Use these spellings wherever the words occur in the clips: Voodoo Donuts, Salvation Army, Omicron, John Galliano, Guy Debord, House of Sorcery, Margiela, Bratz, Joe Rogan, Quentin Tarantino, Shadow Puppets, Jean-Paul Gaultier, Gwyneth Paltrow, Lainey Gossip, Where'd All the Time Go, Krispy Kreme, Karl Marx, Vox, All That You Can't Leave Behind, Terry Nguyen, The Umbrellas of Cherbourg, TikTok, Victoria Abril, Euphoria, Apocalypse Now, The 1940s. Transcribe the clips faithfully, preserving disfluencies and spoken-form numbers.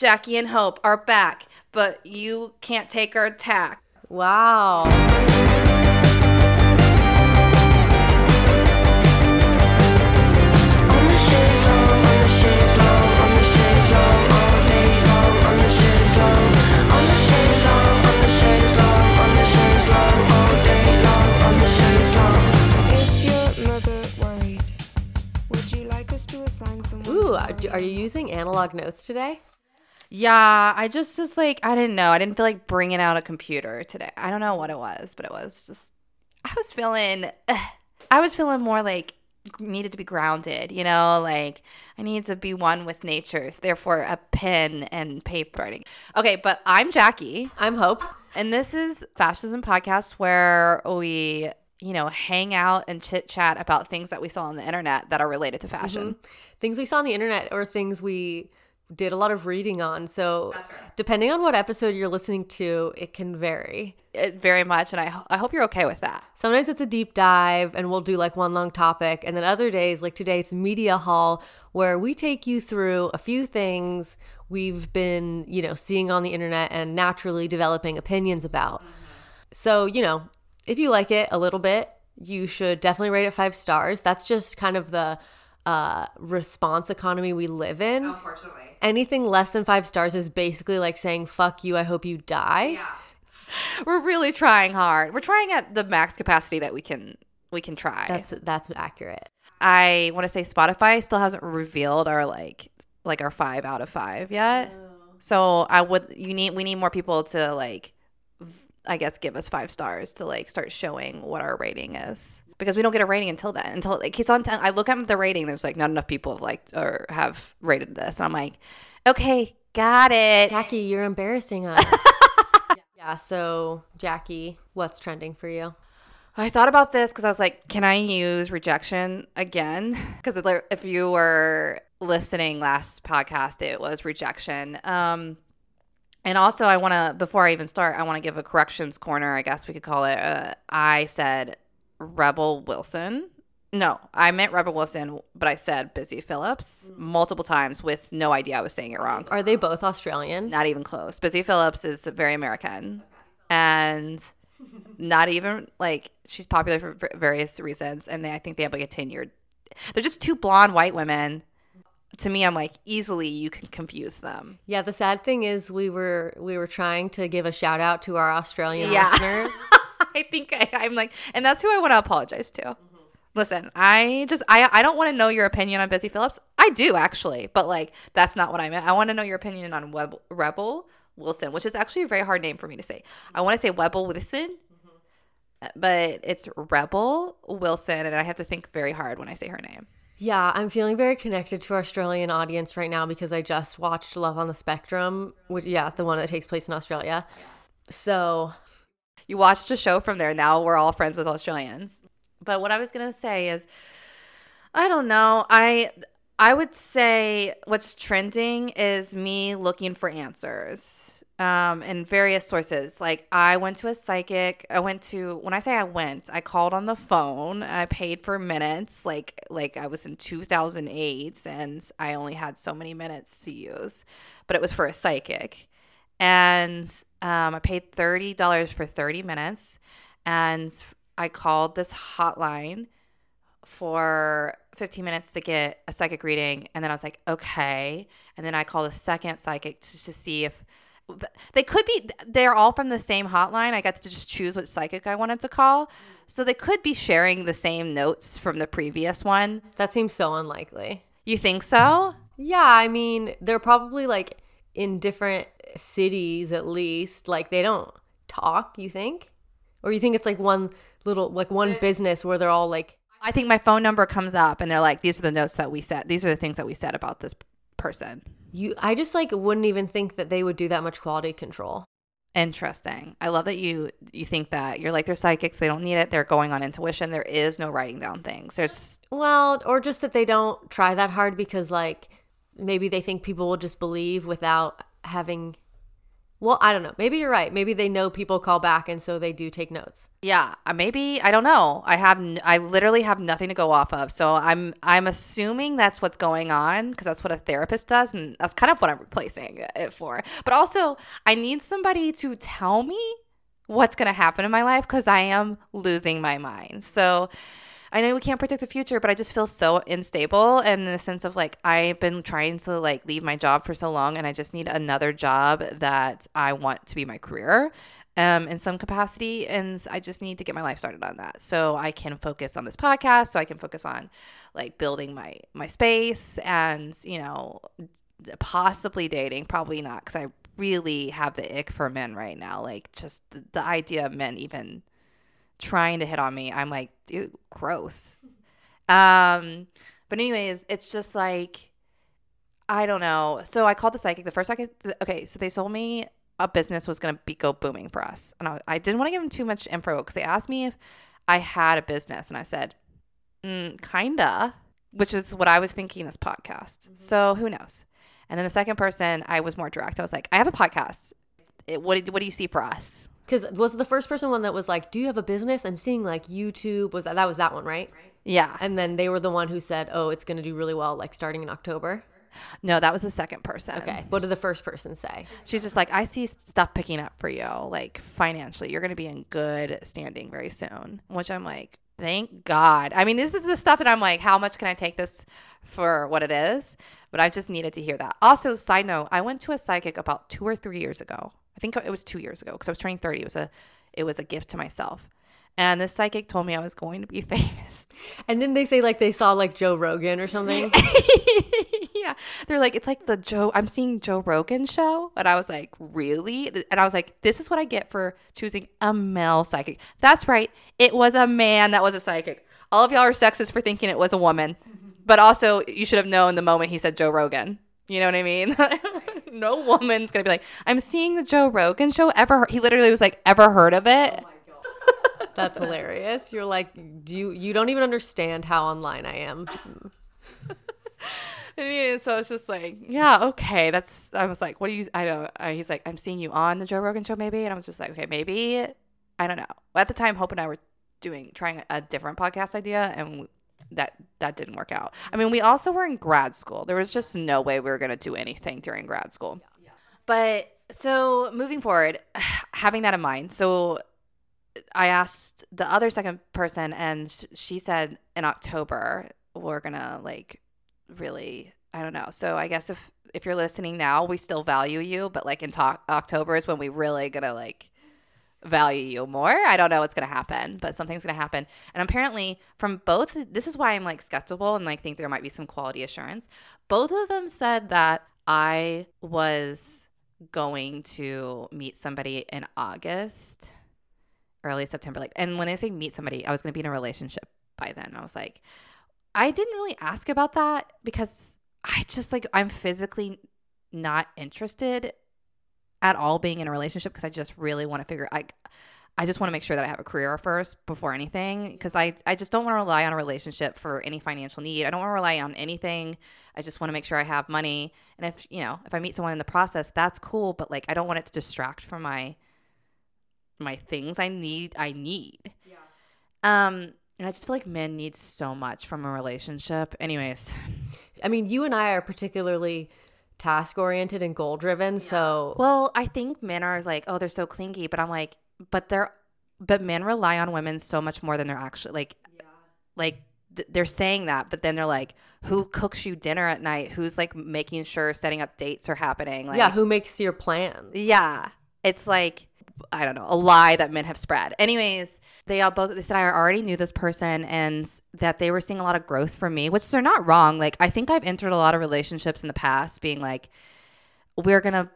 Jackie and Hope are back, but you can't take our tack. Wow. Ooh, are you using analog notes today? Yeah, I just just like, I didn't know. I didn't feel like bringing out a computer today. I don't know what it was, but it was just, I was feeling, uh, I was feeling more like needed to be grounded, you know, like I need to be one with nature. So therefore, a pen and paper. Okay, but I'm Jackie. I'm Hope. And this is Fascism Podcast, where we, you know, hang out and chit chat about things that we saw on the internet that are related to fashion. Mm-hmm. Things we saw on the internet or things we did a lot of reading on. So right. Depending on what episode you're listening to, it can vary. It very much. And I, ho- I hope you're okay with that. Sometimes it's a deep dive and we'll do like one long topic. And then other days, like today, it's Media Haul, where we take you through a few things we've been, you know, seeing on the internet and naturally developing opinions about. Mm-hmm. So, you know, if you like it a little bit, you should definitely rate it five stars. That's just kind of the uh, response economy we live in. Unfortunately. Anything less than five stars is basically like saying, fuck you, I hope you die. Yeah. We're really trying hard. We're trying at the max capacity that we can we can try. That's that's accurate. I want to say Spotify still hasn't revealed our like like our five out of five yet. Oh. So I would you need we need more people to like I guess give us five stars to like start showing what our rating is, because we don't get a rating until then. Until it keeps on. T- I look at the rating. There's like not enough people have like or have rated this, and I'm like, okay, got it. Jackie, you're embarrassing us. Yeah. So Jackie, what's trending for you? I thought about this because I was like, can I use rejection again? Because if you were listening last podcast, it was rejection. Um. And also, I want to, before I even start, I want to give a corrections corner, I guess we could call it. Uh, I said Rebel Wilson. No, I meant Rebel Wilson, but I said Busy Phillips multiple times with no idea I was saying it wrong. Are they both Australian? Not even close. Busy Phillips is very American. And not even, like, she's popular for various reasons. And they, I think they have, like, a ten-year. They're just two blonde white women. To me, I'm like, easily you can confuse them. Yeah, the sad thing is we were we were trying to give a shout out to our Australian yeah. listeners. I think I, I'm like, and that's who I want to apologize to. Mm-hmm. Listen, I just, I, I don't want to know your opinion on Busy Phillips. I do, actually. But like, that's not what I meant. I want to know your opinion on Web, Rebel Wilson, which is actually a very hard name for me to say. Mm-hmm. I want to say Rebel Wilson, mm-hmm. but it's Rebel Wilson. And I have to think very hard when I say her name. Yeah, I'm feeling very connected to our Australian audience right now because I just watched Love on the Spectrum, which, yeah, the one that takes place in Australia. So you watched a show from there. Now we're all friends with Australians. But what I was going to say is, I don't know. I I would say what's trending is me looking for answers um, in various sources. Like I went to a psychic. I went to – when I say I went, I called on the phone. I paid for minutes like like I was in two thousand eight and I only had so many minutes to use. But it was for a psychic. And um, I paid thirty dollars for thirty minutes. And I called this hotline for – fifteen minutes to get a psychic reading, and then I was like, okay. And then I called a second psychic to, to see if they could be, they're all from the same hotline. I got to just choose what psychic I wanted to call, so they could be sharing the same notes from the previous one. That seems so unlikely. You think so? Yeah, I mean, they're probably like in different cities at least. Like they don't talk, you think? Or you think it's like one little, like one business where they're all like, I think my phone number comes up and they're like, these are the notes that we said. These are the things that we said about this person. You, I just like wouldn't even think that they would do that much quality control. Interesting. I love that you you think that. You're like, they're psychics. They don't need it. They're going on intuition. There is no writing down things. There's Well, or just that they don't try that hard because like maybe they think people will just believe without having Well, I don't know. Maybe you're right. Maybe they know people call back, and so they do take notes. Yeah, maybe. I don't know. I have. N- I literally have nothing to go off of. So I'm. I'm assuming that's what's going on because that's what a therapist does, and that's kind of what I'm replacing it for. But also, I need somebody to tell me what's going to happen in my life because I am losing my mind. So I know we can't predict the future, but I just feel so unstable, and in the sense of like I've been trying to like leave my job for so long, and I just need another job that I want to be my career um, in some capacity, and I just need to get my life started on that so I can focus on this podcast, so I can focus on like building my my space and, you know, possibly dating, probably not because I really have the ick for men right now. Like just the, the idea of men even trying to hit on me, I'm like, dude, gross. Um, but anyways, it's just like, I don't know. So I called the psychic. The first psychic, okay, so they told me a business was going to be go booming for us. And I, I didn't want to give them too much info because they asked me if I had a business. And I said, mm, kinda, which is what I was thinking this podcast. Mm-hmm. So who knows? And then the second person, I was more direct. I was like, I have a podcast. It, what, what do you see for us? Because was the first person one that was like, do you have a business? I'm seeing like YouTube. Was that, that was that one, right? Yeah. And then they were the one who said, oh, it's going to do really well, like starting in October. No, that was the second person. Okay. What did the first person say? She's just like, I see stuff picking up for you, like financially. You're going to be in good standing very soon, which I'm like, thank God. I mean, this is the stuff that I'm like, how much can I take this for what it is? But I just needed to hear that. Also, side note, I went to a psychic about two or three years ago. I think it was two years ago because I was turning thirty. It was a it was a gift to myself. And this psychic told me I was going to be famous. And didn't they say like they saw like Joe Rogan or something? Yeah. They're like, it's like the Joe, I'm seeing Joe Rogan show. And I was like, really? And I was like, this is what I get for choosing a male psychic. That's right. It was a man that was a psychic. All of y'all are sexist for thinking it was a woman. But also, you should have known the moment he said Joe Rogan. You know what I mean? No woman's going to be like, I'm seeing the Joe Rogan show. Ever? He literally was like, ever heard of it? Oh my God. That's hilarious. You're like, do you, you don't even understand how online I am. And so I was just like, yeah, okay. That's, I was like, what do you, I don't, I, he's like, I'm seeing you on the Joe Rogan show maybe. And I was just like, okay, maybe, I don't know. At the time, Hope and I were doing, trying a different podcast idea and we, that that didn't work out. I mean, we also were in grad school. There was just no way we were going to do anything during grad school. Yeah, yeah. But so moving forward, having that in mind, so I asked the other second person and she said in October we're going to like really, I don't know. So I guess if, if you're listening now, we still value you, but like in to- October is when we really going to like value you more. I don't know what's going to happen, but something's going to happen. And apparently from both, this is why I'm like skeptical and like think there might be some quality assurance. Both of them said that I was going to meet somebody in August, early September. Like, and when I say meet somebody, I was going to be in a relationship by then. I was like, I didn't really ask about that because I just like, I'm physically not interested at all being in a relationship because I just really want to figure I I just want to make sure that I have a career first before anything because I, I just don't want to rely on a relationship for any financial need. I don't want to rely on anything. I just want to make sure I have money. And if, you know, if I meet someone in the process, that's cool. But like, I don't want it to distract from my, my things I need. I need. Yeah. Um, and I just feel like men need so much from a relationship. Anyways. I mean, you and I are particularly task-oriented and goal-driven, yeah. So... Well, I think men are like, oh, they're so clingy, but I'm like, but they're... But men rely on women so much more than they're actually... Like, yeah. like th- they're saying that, but then they're like, who cooks you dinner at night? Who's like making sure setting up dates are happening? Like, yeah, who makes your plans? Yeah. It's like, I don't know, a lie that men have spread. Anyways, they all both... They said I already knew this person and that they were seeing a lot of growth from me, which they're not wrong. Like, I think I've entered a lot of relationships in the past being like, we're going to...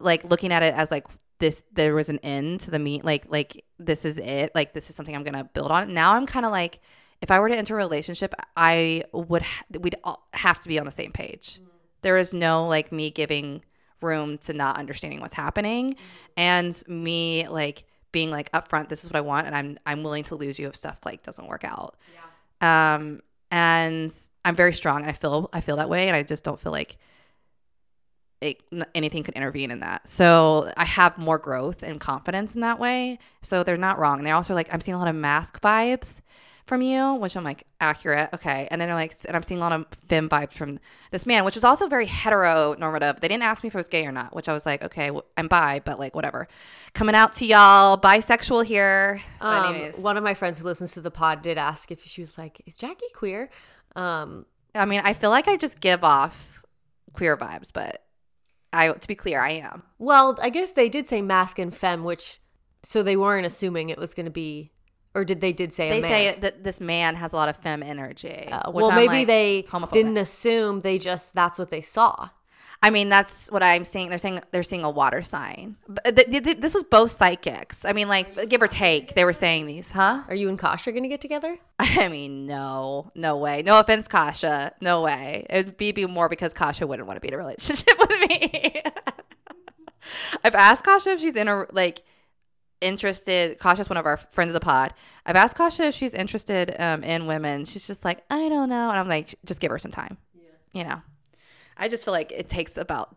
Like, looking at it as like this... There was an end to the meet. Like, like this is it. Like, this is something I'm going to build on. Now I'm kind of like, if I were to enter a relationship, I would... Ha- we'd all have to be on the same page. Mm-hmm. There is no like me giving... room to not understanding what's happening and me like being like upfront, this is what I want, and I'm I'm willing to lose you if stuff like doesn't work out. Yeah. Um and I'm very strong and I feel I feel that way, and I just don't feel like it, anything could intervene in that. So I have more growth and confidence in that way. So they're not wrong. And they're also like, I'm seeing a lot of mask vibes from you, which I'm like, accurate, okay. And then they're like, and I'm seeing a lot of femme vibes from this man, which was also very heteronormative. They didn't ask me if I was gay or not, which I was like, okay, well, I'm bi, but like, whatever. Coming out to y'all, bisexual here. Um, one of my friends who listens to the pod did ask if she was like, is Jackie queer? Um, I mean, I feel like I just give off queer vibes, but I, to be clear, I am. Well, I guess they did say mask and femme, which, so they weren't assuming it was going to be. Or did they did say they a man? They say that this man has a lot of femme energy. Uh, well, maybe like, they homophobic. Didn't assume. They just, that's what they saw. I mean, that's what I'm saying. They're saying they're seeing a water sign. But th- th- this was both psychics. I mean, like, give or take, they were saying these, huh? Are you and Kasha going to get together? I mean, no. No way. No offense, Kasha. No way. It would be, be more because Kasha wouldn't want to be in a relationship with me. I've asked Kasha if she's in a, like, interested. Kasha's one of our friends of the pod. I've asked Kasha if she's interested um in women. She's just like, I don't know. And I'm like, just give her some time. Yeah. You know, I just feel like it takes about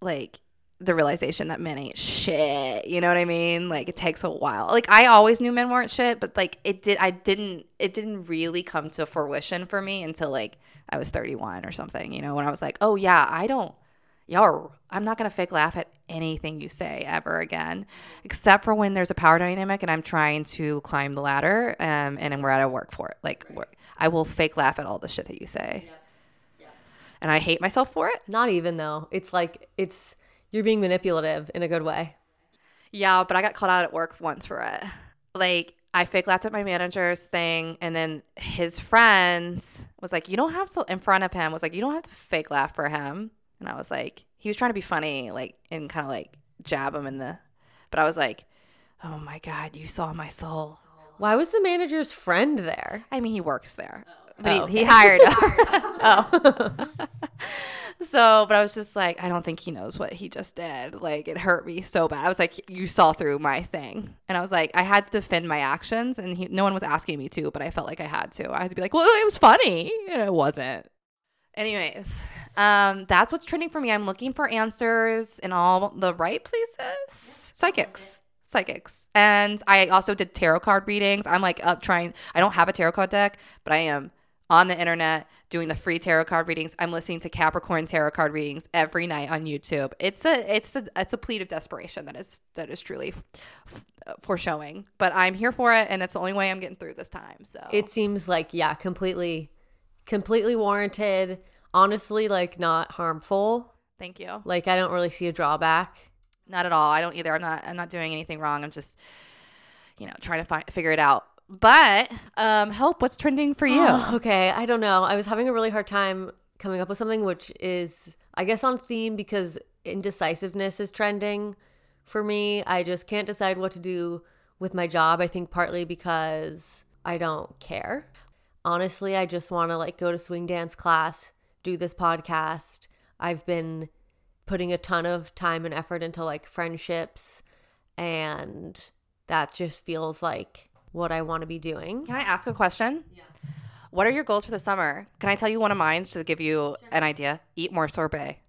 like the realization that men ain't shit, you know what I mean? Like, it takes a while. Like, I always knew men weren't shit, but like it did I didn't it didn't really come to fruition for me until like I was thirty-one or something, you know, when I was like, oh yeah, I don't Y'all are, I'm not going to fake laugh at anything you say ever again, except for when there's a power dynamic and I'm trying to climb the ladder um, and then we're at a work for it. Like, right. I will fake laugh at all the shit that you say. Yeah. Yeah. And I hate myself for it. Not even though. It's like, it's, you're being manipulative in a good way. Yeah, but I got called out at work once for it. Like, I fake laughed at my manager's thing, and then his friends was like, you don't have to, in front of him, was like, you don't have to fake laugh for him. And I was like, he was trying to be funny, like, and kind of like jab him in the, but I was like, oh my God, you saw my soul. Why was the manager's friend there? I mean, he works there. Oh, but oh, he, okay. he hired him. Oh. So, but I was just like, I don't think he knows what he just did. Like, it hurt me so bad. I was like, you saw through my thing. And I was like, I had to defend my actions. And he, no one was asking me to, but I felt like I had to. I had to be like, well, it was funny. And it wasn't. Anyways, um, that's what's trending for me. I'm looking for answers in all the right places. Psychics. Psychics. And I also did tarot card readings. I'm like up trying. I don't have a tarot card deck, but I am on the internet doing the free tarot card readings. I'm listening to Capricorn tarot card readings every night on YouTube. It's a it's a, it's a plea of desperation that is that is truly f- foreshowing. But I'm here for it, and that's the only way I'm getting through this time. So it seems like, yeah, completely... completely warranted, honestly, like not harmful. Thank you. Like, I don't really see a drawback. Not at all. I don't either. I'm not. I'm not doing anything wrong. I'm just, you know, trying to fi- figure it out. But um, help. What's trending for you? Oh, okay. I don't know. I was having a really hard time coming up with something, which is, I guess, on theme because indecisiveness is trending for me. I just can't decide what to do with my job. I think partly because I don't care. Honestly, I just want to like go to swing dance class, do this podcast. I've been putting a ton of time and effort into like friendships, and that just feels like what I want to be doing. Can I ask a question? Yeah. What are your goals for the summer? Can I tell you one of mine to give you sure. an idea? Eat more sorbet.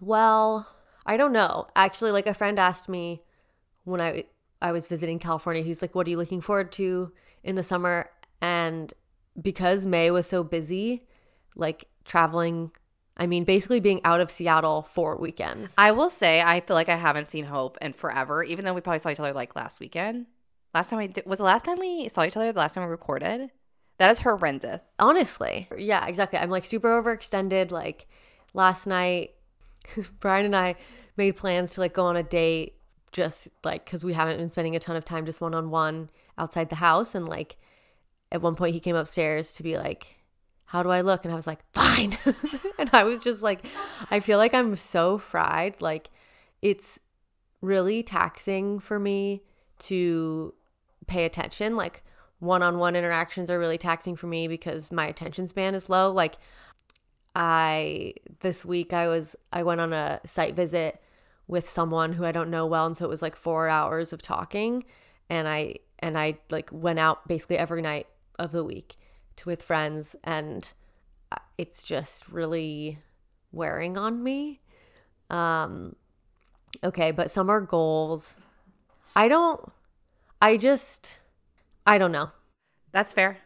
Well, I don't know. Actually, like a friend asked me when I I was visiting California, he's like, what are you looking forward to in the summer? And because May was so busy, like traveling, I mean, basically being out of Seattle for weekends. I will say I feel like I haven't seen Hope in forever, even though we probably saw each other like last weekend. Last time we did, was the last time we saw each other, the last time we recorded? That is horrendous. Honestly. Yeah, exactly. I'm like super overextended. Like last night, Brian and I made plans to like go on a date just like because we haven't been spending a ton of time just one-on-one outside the house, and like at one point he came upstairs to be like, how do I look? And I was like, fine. And I was just like, I feel like I'm so fried. Like, it's really taxing for me to pay attention. Like, one-on-one interactions are really taxing for me because my attention span is low. Like, I this week I was I went on a site visit with someone who I don't know well, and so it was like four hours of talking, and I and I like went out basically every night of the week to with friends, and it's just really wearing on me. Um, okay, but some are goals. I don't, I just, I don't know. That's fair.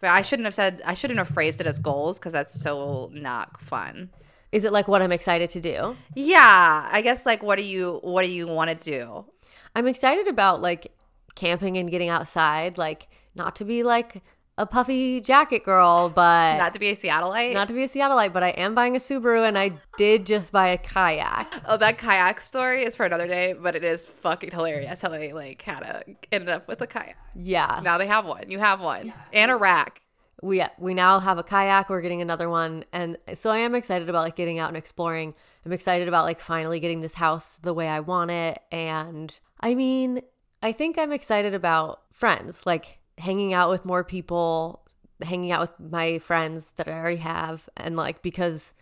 But I shouldn't have said, I shouldn't have phrased it as goals because that's so not fun. Is it like what I'm excited to do? Yeah. I guess like what do you, what do you want to do? I'm excited about like camping and getting outside, like not to be like a puffy jacket girl, but not to be a Seattleite. Not to be a Seattleite, but I am buying a Subaru and I did just buy a kayak. Oh, that kayak story is for another day, but it is fucking hilarious how they like kind of ended up with a kayak. Yeah. Now they have one. You have one. Yeah. And a rack. We we now have a kayak. We're getting another one. And so I am excited about like getting out and exploring. I'm excited about like finally getting this house the way I want it. And I mean, I think I'm excited about friends, like hanging out with more people, hanging out with my friends that I already have, and like because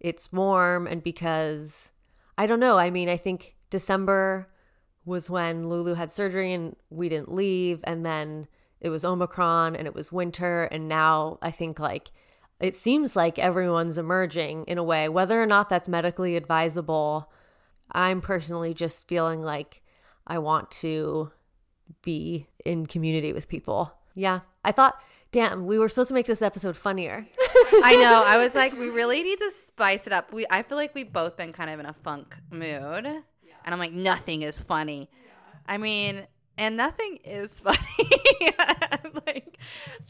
it's warm and because I don't know. I mean, I think December was when Lulu had surgery and we didn't leave, and then it was Omicron and it was winter, and now I think like it seems like everyone's emerging in a way, whether or not that's medically advisable. I'm personally just feeling like I want to be in community with people. Yeah. I thought, damn, we were supposed to make this episode funnier. I know. I was like, we really need to spice it up. We, I feel like we've both been kind of in a funk mood. Yeah. And I'm like, nothing is funny. Yeah. I mean, and nothing is funny. Like,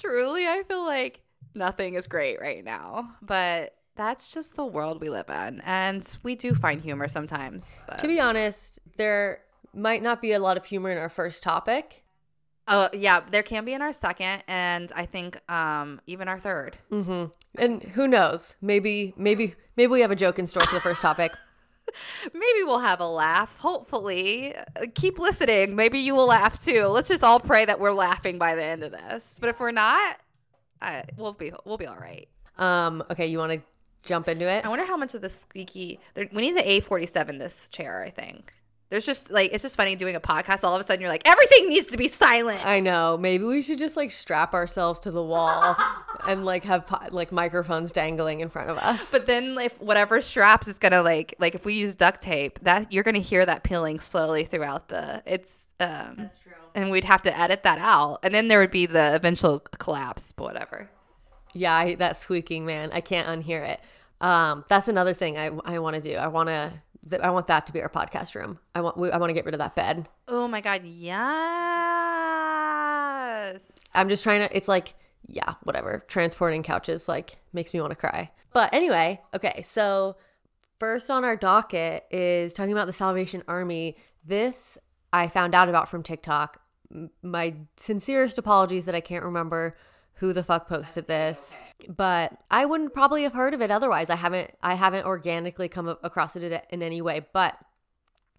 truly, I feel like nothing is great right now. But that's just the world we live in. And we do find humor sometimes. But. To be honest, there might not be a lot of humor in our first topic. Oh, yeah. There can be in our second and I think um, even our third. Mm-hmm. And who knows? Maybe maybe, maybe we have a joke in store for the first topic. Maybe we'll have a laugh. Hopefully. Keep listening. Maybe you will laugh too. Let's just all pray that we're laughing by the end of this. But if we're not, I, we'll be we'll be all right. Um. Okay. You want to jump into it? I wonder how much of the squeaky – we need the A forty-seven this chair, I think. There's just like, it's just funny doing a podcast. All of a sudden you're like, everything needs to be silent. I know. Maybe we should just like strap ourselves to the wall and like have po- like microphones dangling in front of us. But then like whatever straps is going to like, like if we use duct tape, that you're going to hear that peeling slowly throughout the, it's, um, that's true. And we'd have to edit that out. And then there would be the eventual collapse, but whatever. Yeah. I, that squeaking, man. I can't unhear it. Um, that's another thing I, I want to do. I want to. I want that to be our podcast room. I want I want to get rid of that bed. Oh my God, yes. I'm just trying to, it's like, yeah, whatever. Transporting couches like makes me want to cry. But anyway, okay, so first on our docket is talking about the Salvation Army. This I found out about from TikTok. My sincerest apologies that I can't remember who the fuck posted this, but I wouldn't probably have heard of it otherwise. I haven't I haven't organically come across it in any way, but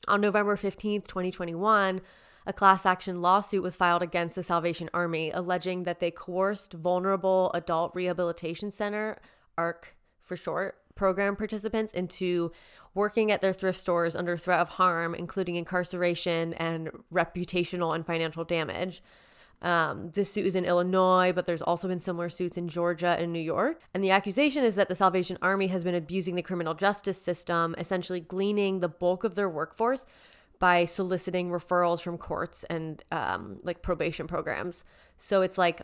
on November fifteenth, twenty twenty-one, a class action lawsuit was filed against the Salvation Army alleging that they coerced vulnerable adult rehabilitation center, A R C for short, program participants into working at their thrift stores under threat of harm, including incarceration and reputational and financial damage. Um, this suit is in Illinois, but there's also been similar suits in Georgia and New York. And the accusation is that the Salvation Army has been abusing the criminal justice system, essentially gleaning the bulk of their workforce by soliciting referrals from courts and um, like probation programs. So it's like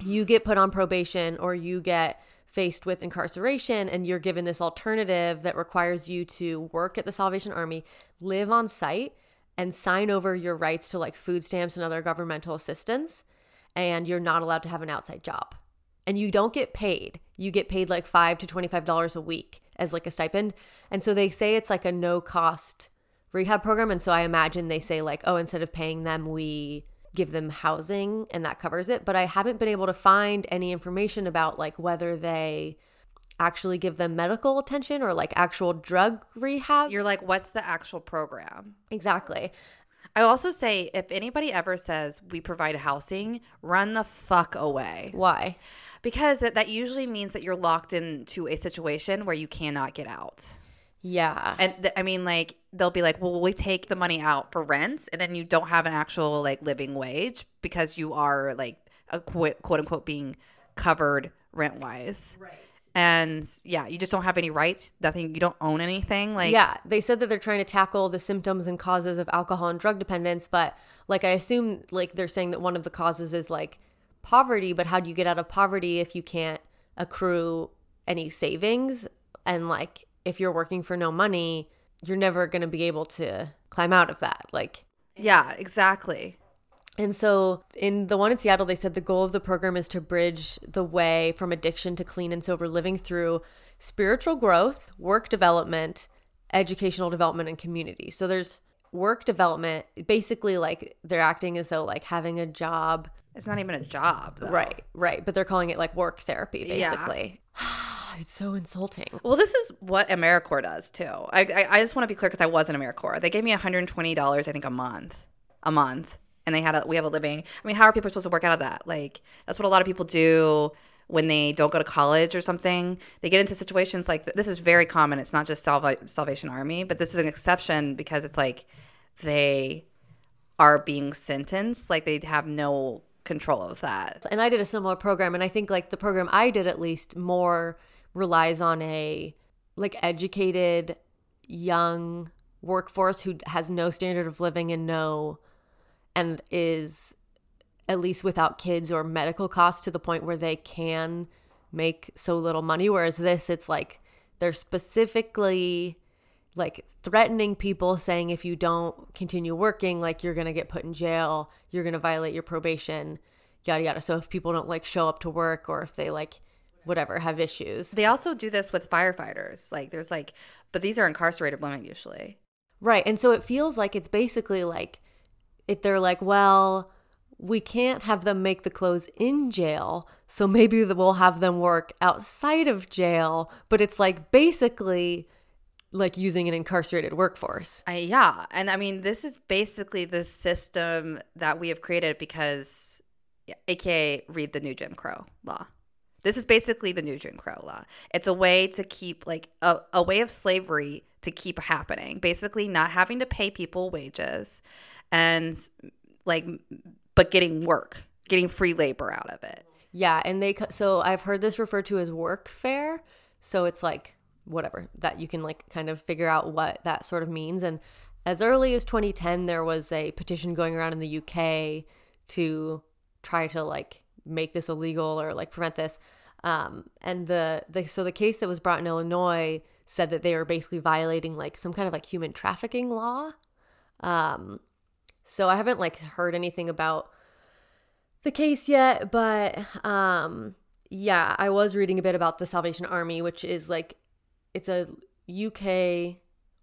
you get put on probation or you get faced with incarceration and you're given this alternative that requires you to work at the Salvation Army, live on site, and sign over your rights to like food stamps and other governmental assistance, and you're not allowed to have an outside job. And you don't get paid. You get paid like five to twenty-five dollars a week as like a stipend. And so they say it's like a no-cost rehab program. And so I imagine they say like, oh, instead of paying them, we give them housing and that covers it. But I haven't been able to find any information about like whether they actually give them medical attention or like actual drug rehab. You're like, what's the actual program? Exactly. I also say if anybody ever says we provide housing, run the fuck away. Why? Because that, that usually means that you're locked into a situation where you cannot get out. Yeah. And th- I mean like they'll be like, well, we take the money out for rent and then you don't have an actual like living wage because you are like a quote, quote unquote being covered rent wise. Right. And yeah, you just don't have any rights, nothing, you don't own anything. Like, yeah, they said that they're trying to tackle the symptoms and causes of alcohol and drug dependence, but like I assume like they're saying that one of the causes is like poverty, but how do you get out of poverty if you can't accrue any savings? And like if you're working for no money, you're never going to be able to climb out of that. Like, yeah, exactly. And so in the one in Seattle, they said the goal of the program is to bridge the way from addiction to clean and sober living through spiritual growth, work development, educational development, and community. So there's work development. Basically, like, they're acting as though, like, having a job. It's not even a job, though. Right, right. But they're calling it, like, work therapy, basically. Yeah. It's so insulting. Well, this is what AmeriCorps does, too. I, I, I just want to be clear because I was in AmeriCorps. They gave me one hundred twenty dollars, I think, a month. A month. And they had a, we have a living. I mean, how are people supposed to work out of that? Like, that's what a lot of people do when they don't go to college or something. They get into situations like this is very common. It's not just Salva- Salvation Army, but this is an exception because it's like they are being sentenced. Like, they have no control of that. And I did a similar program, and I think like the program I did at least more relies on a like educated young workforce who has no standard of living and no. And is at least without kids or medical costs to the point where they can make so little money. Whereas this, it's like they're specifically like threatening people, saying if you don't continue working, like you're going to get put in jail, you're going to violate your probation, yada, yada. So if people don't like show up to work or if they like whatever, have issues. They also do this with firefighters. Like there's like, but these are incarcerated women usually. Right. And so it feels like it's basically like, if they're like, well, we can't have them make the clothes in jail, so maybe we'll have them work outside of jail. But it's like basically like using an incarcerated workforce. I, yeah. And I mean, this is basically the system that we have created because, yeah, A K A read the New Jim Crow law. This is basically the New Jim Crow law. It's a way to keep like a, a way of slavery to keep happening. Basically not having to pay people wages and like, but getting work, getting free labor out of it. Yeah. And they, so I've heard this referred to as workfare. So it's like whatever that you can like kind of figure out what that sort of means. And as early as twenty ten, there was a petition going around in the U K to try to like, make this illegal or like prevent this. Um, and the, the, so the case that was brought in Illinois said that they were basically violating like some kind of like human trafficking law. Um, so I haven't like heard anything about the case yet, but um, yeah, I was reading a bit about the Salvation Army, which is like, it's a U K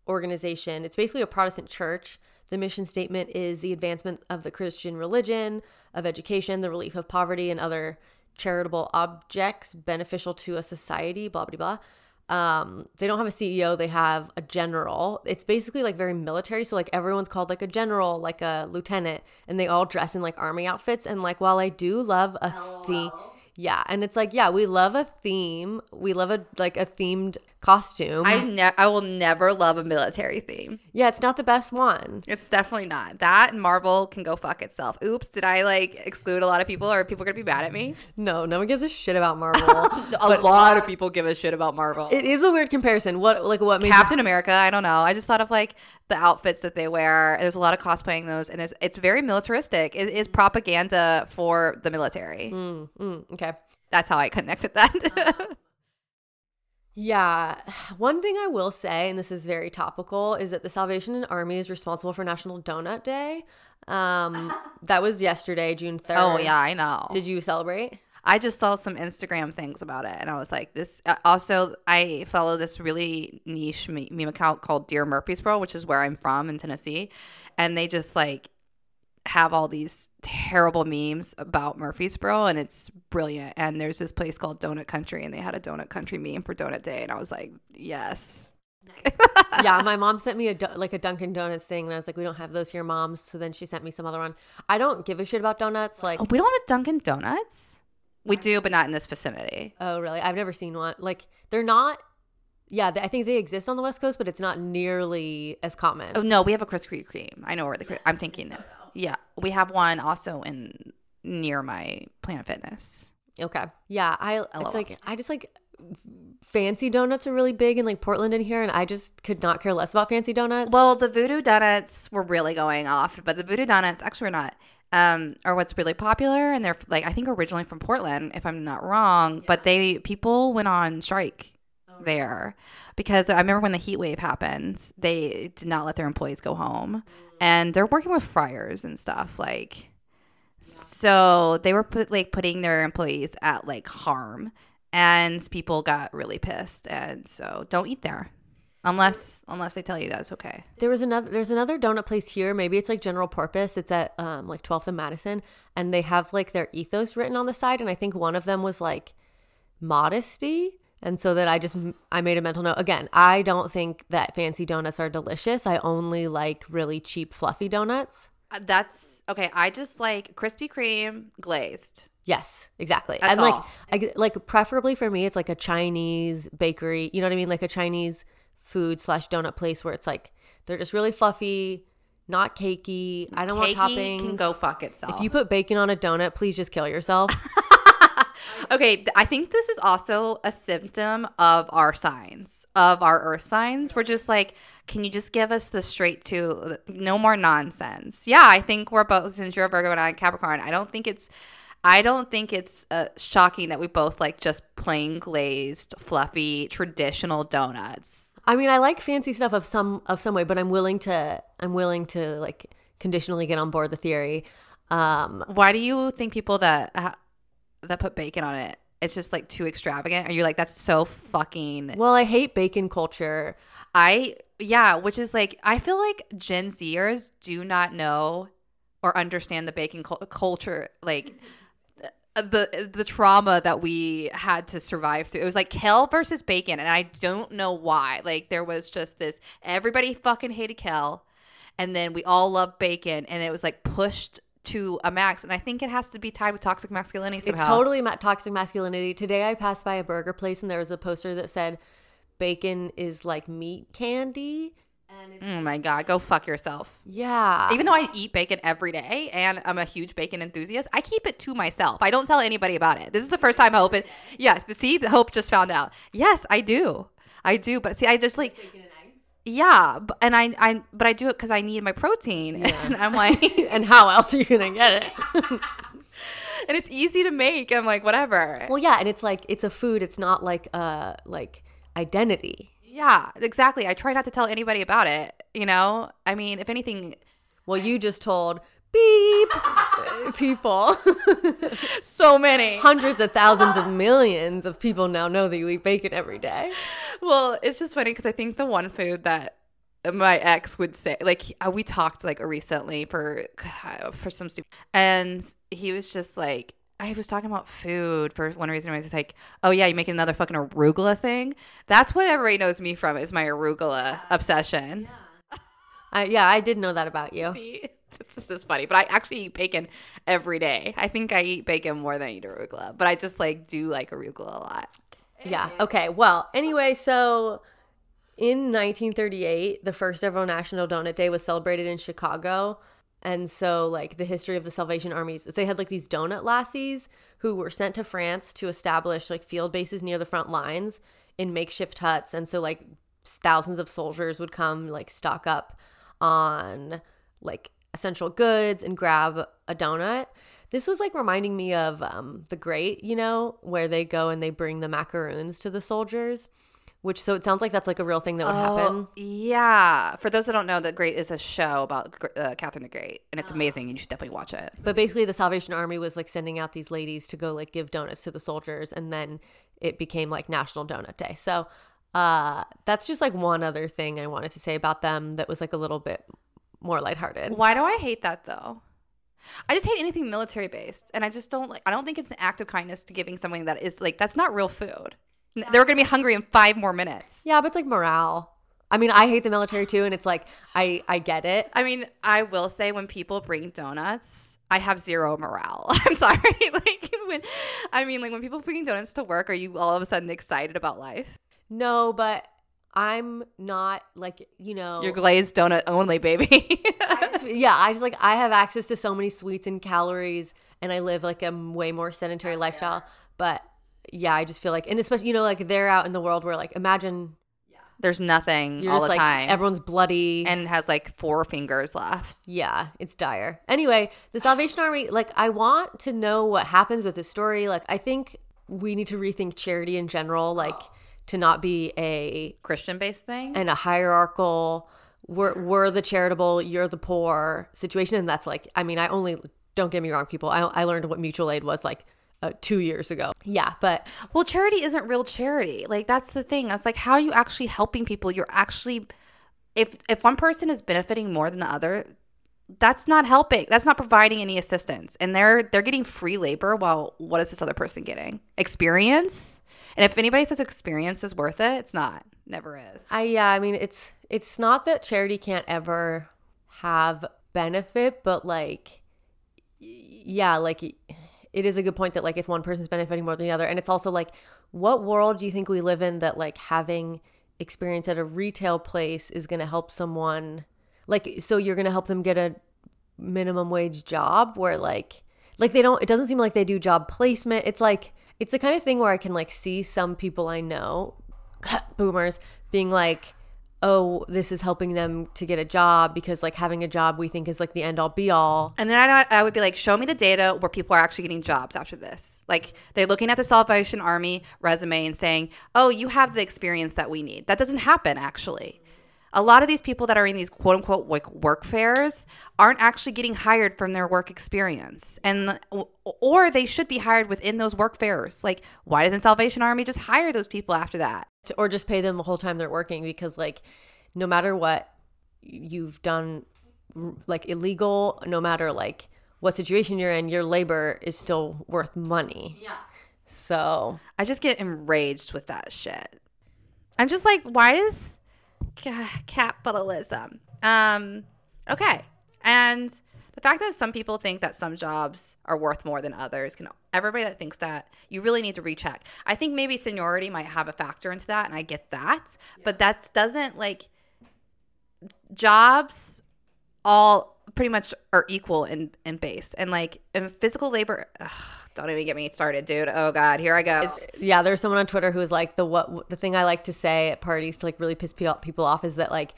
organization. It's basically a Protestant church. The mission statement is the advancement of the Christian religion, of education, the relief of poverty, and other charitable objects beneficial to a society, blah, blah, blah. Um, they don't have a C E O. They have a general. It's basically like very military. So like everyone's called like a general, like a lieutenant, and they all dress in like army outfits. And like while I do love a theme. Yeah. And it's like, yeah, we love a theme. We love a like a themed costume. I ne- I will never love a military theme. Yeah, it's not the best one. It's definitely not. That and Marvel can go fuck itself. Oops, did I like exclude a lot of people? Or are people going to be mad at me? No, no one gives a shit about Marvel. a lot of people give a shit about Marvel. It is a weird comparison. What like what made Captain that- America, I don't know. I just thought of like the outfits that they wear. There's a lot of cosplaying those and it's it's very militaristic. It is propaganda for the military. Mm, mm, okay. That's how I connected that. Yeah. One thing I will say, and this is very topical, is that the Salvation Army is responsible for National Donut Day. Um, that was yesterday, June third. Oh, yeah, I know. Did you celebrate? I just saw some Instagram things about it, and I was like, this. Uh, also, I follow this really niche meme account called Dear Murfreesboro, which is where I'm from in Tennessee, and they just like have all these terrible memes about Murfreesboro, and it's brilliant. And there's this place called Donut Country, and they had a Donut Country meme for Donut Day, and I was like, yes. Yeah, my mom sent me a like a Dunkin' Donuts thing, and I was like, we don't have those here, Mom. So then she sent me some other one. I don't give a shit about donuts. Like, oh, we don't have a Dunkin' Donuts. We do, but not in this vicinity. Oh, really? I've never seen one. Like, they're not. Yeah, I think they exist on the West Coast, but it's not nearly as common. Oh no, we have a Krispy Kreme. I know where the I'm thinking though. Yeah, we have one also in near my Planet Fitness. Okay. Yeah, I it's like I just like fancy donuts are really big in like Portland and here, and I just could not care less about fancy donuts. Well, the Voodoo Donuts were really going off, but the Voodoo Donuts actually were not. Um, are what's really popular, and they're like I think originally from Portland, if I'm not wrong, yeah. but they people went on strike oh, right. there because I remember when the heat wave happened, they did not let their employees go home, mm. and they're working with fryers and stuff like, yeah. so they were put, like putting their employees at like harm, and people got really pissed, and so don't eat there. Unless unless they tell you that's okay. There was another there's another donut place here. Maybe it's like general purpose. It's at um like twelfth and Madison, and they have like their ethos written on the side, and I think one of them was like modesty. And so that I just I made a mental note. Again, I don't think that fancy donuts are delicious. I only like really cheap fluffy donuts. Uh, that's okay. I just like Krispy Kreme glazed. Yes, exactly. That's and all. like I, like preferably for me it's like a Chinese bakery. You know what I mean? Like a Chinese food slash donut place where it's like they're just really fluffy, not cakey. I don't cakey want toppings. Can go fuck itself. If you put bacon on a donut, please just kill yourself. Okay, I think this is also a symptom of our signs, of our earth signs. We're just like, can you just give us the straight to no more nonsense? Yeah, I think we're both, since you're a Virgo and I'm Capricorn, I don't think it's I don't think it's uh, shocking that we both like just plain glazed, fluffy, traditional donuts. I mean, I like fancy stuff of some of some way, but I'm willing to I'm willing to like conditionally get on board the theory. Um, Why do you think people that uh, that put bacon on it? It's just like too extravagant. Are you like that's so fucking? Well, I hate bacon culture. I yeah, which is like I feel like Gen Zers do not know or understand the bacon cu- culture like. the the trauma that we had to survive through. It was like kale versus bacon, and I don't know why. Like there was just this everybody fucking hated kale, and then we all loved bacon, and it was like pushed to a max. And I think it has to be tied with toxic masculinity somehow. It's totally ma- toxic masculinity. Today I passed by a burger place, and there was a poster that said bacon is like meat candy. Oh my God, go fuck yourself. Yeah. Even though I eat bacon every day and I'm a huge bacon enthusiast, I keep it to myself. I don't tell anybody about it. This is the first time Hope. It, yes, see, Hope just found out. Yes, I do. I do. But see, I just like. Bacon and eggs? Yeah. But, and I, I, but I do it because I need my protein. Yeah. And I'm like. And how else are you going to get it? And it's easy to make. I'm like, whatever. Well, yeah. And it's like, it's a food. It's not like, uh, like identity. Yeah, exactly. I try not to tell anybody about it, you know? I mean, if anything... Well, you just told beep people. So many. Hundreds of thousands of millions of people now know that you eat bacon every day. Well, it's just funny because I think the one food that my ex would say... Like, we talked, like, recently for, for some stupid... And he was just like... I was talking about food for one reason. It's like, oh, yeah, you make another fucking arugula thing. That's what everybody knows me from is my arugula yeah. obsession. Yeah. uh, yeah, I did know that about you. See? It's just it's funny. But I actually eat bacon every day. I think I eat bacon more than I eat arugula. But I just, like, do like arugula a lot. Yeah. Okay. Well, anyway, so in nineteen thirty-eight, the first ever National Donut Day was celebrated in Chicago. And so, like, the history of the Salvation Armies, they had, like, these donut lassies who were sent to France to establish, like, field bases near the front lines in makeshift huts. And so, like, thousands of soldiers would come, like, stock up on, like, essential goods and grab a donut. This was, like, reminding me of um, The Great, you know, where they go and they bring the macaroons to the soldiers. Which, so it sounds like that's like a real thing that would oh, happen. Yeah. For those that don't know, The Great is a show about uh, Catherine the Great. And it's oh. amazing. And you should definitely watch it. But basically the Salvation Army was like sending out these ladies to go like give donuts to the soldiers. And then it became like National Donut Day. So uh, that's just like one other thing I wanted to say about them that was like a little bit more lighthearted. Why do I hate that though? I just hate anything military based. And I just don't like, I don't think it's an act of kindness to giving something that is like, that's not real food. Yeah. They're going to be hungry in five more minutes. Yeah, but it's like morale. I mean, I hate the military too, and it's like, I, I get it. I mean, I will say when people bring donuts, I have zero morale. I'm sorry. Like when, I mean, like when people bring donuts to work, are you all of a sudden excited about life? No, but I'm not like, you know. You're glazed donut only, baby. I just, yeah, I just like, I have access to so many sweets and calories, and I live like a way more sedentary lifestyle, but yeah, I just feel like, and especially, you know, like they're out in the world where, like, imagine there's nothing all the like, time. Everyone's bloody. And has like four fingers left. Yeah, it's dire. Anyway, the Salvation Army, like, I want to know what happens with this story. Like, I think we need to rethink charity in general, like, to not be a Christian-based thing and a hierarchical, we're, we're the charitable, you're the poor situation. And that's like, I mean, I only, don't get me wrong, people, I, I learned what mutual aid was like Uh, two years ago. Yeah, but well, charity isn't real charity. Like, that's the thing. I was like, how are you actually helping people? You're actually, if if one person is benefiting more than the other, that's not helping. That's not providing any assistance. And they're they're getting free labor, while what is this other person getting? Experience? And if anybody says experience is worth it, it's not. Never is. I yeah, I mean, it's it's not that charity can't ever have benefit, but like, yeah, like, it is a good point that, like, if one person's benefiting more than the other. And it's also, like, what world do you think we live in that, like, having experience at a retail place is going to help someone? Like, so you're going to help them get a minimum wage job where, like, like they don't – it doesn't seem like they do job placement. It's, like – it's the kind of thing where I can, like, see some people I know, boomers, being, like, oh, this is helping them to get a job because, like, having a job we think is, like, the end-all be-all. And then I, I would be like, show me the data where people are actually getting jobs after this. Like, they're looking at the Salvation Army resume and saying, oh, you have the experience that we need. That doesn't happen, actually. A lot of these people that are in these quote-unquote like work fairs aren't actually getting hired from their work experience. And or they should be hired within those work fairs. Like, why doesn't Salvation Army just hire those people after that? Or just pay them the whole time they're working, because, like, no matter what you've done, like, illegal, no matter, like, what situation you're in, your labor is still worth money. Yeah. So I just get enraged with that shit. I'm just like, why does... capitalism. Um, okay. And the fact that some people think that some jobs are worth more than others, can everybody that thinks that, you really need to recheck. I think maybe seniority might have a factor into that, and I get that. Yeah. But that doesn't, like, jobs all pretty much are equal in, in base. And, like, in physical labor, ugh, don't even get me started, dude. Oh, God. Here I go. It's, yeah, there's someone on Twitter who was like, the what the thing I like to say at parties to, like, really piss people off is that, like,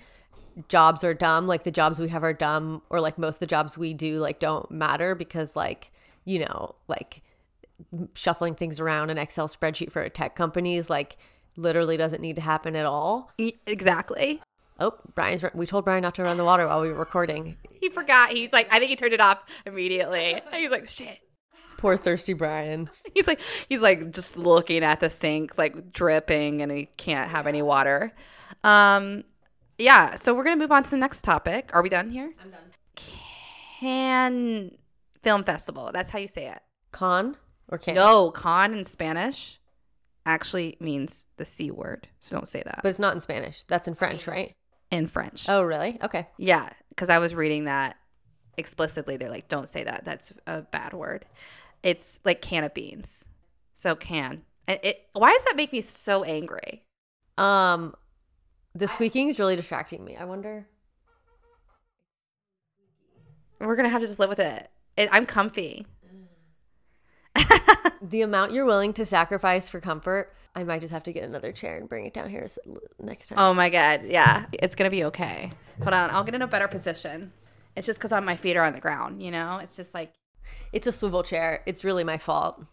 jobs are dumb. Like, the jobs we have are dumb, or, like, most of the jobs we do, like, don't matter because, like, you know, like, shuffling things around an Excel spreadsheet for a tech company is, like, literally doesn't need to happen at all. Exactly. Oh, Brian's. We told Brian not to run the water while we were recording. He forgot. He's like, I think he turned it off immediately. And he's like, shit. Poor thirsty Brian. He's like, he's like just looking at the sink, like, dripping, and he can't have any water. Um, yeah. So we're gonna move on to the next topic. Are we done here? I'm done. Cannes Film Festival. That's how you say it. Con or can? No, con in Spanish actually means the C word. So don't say that. But it's not in Spanish. That's in French, right? In French. Oh, really? Okay. Yeah, because I was reading that explicitly. They're like, don't say that. That's a bad word. It's like can of beans. So can. And it, why does that make me so angry? Um, the squeaking I, is really distracting me. I wonder. We're going to have to just live with it. it I'm comfy. The amount you're willing to sacrifice for comfort, I might just have to get another chair and bring it down here next time. Oh my God. Yeah. It's going to be okay. Hold on. I'll get in a better position. It's just because my feet are on the ground, you know? It's just like. It's a swivel chair. It's really my fault.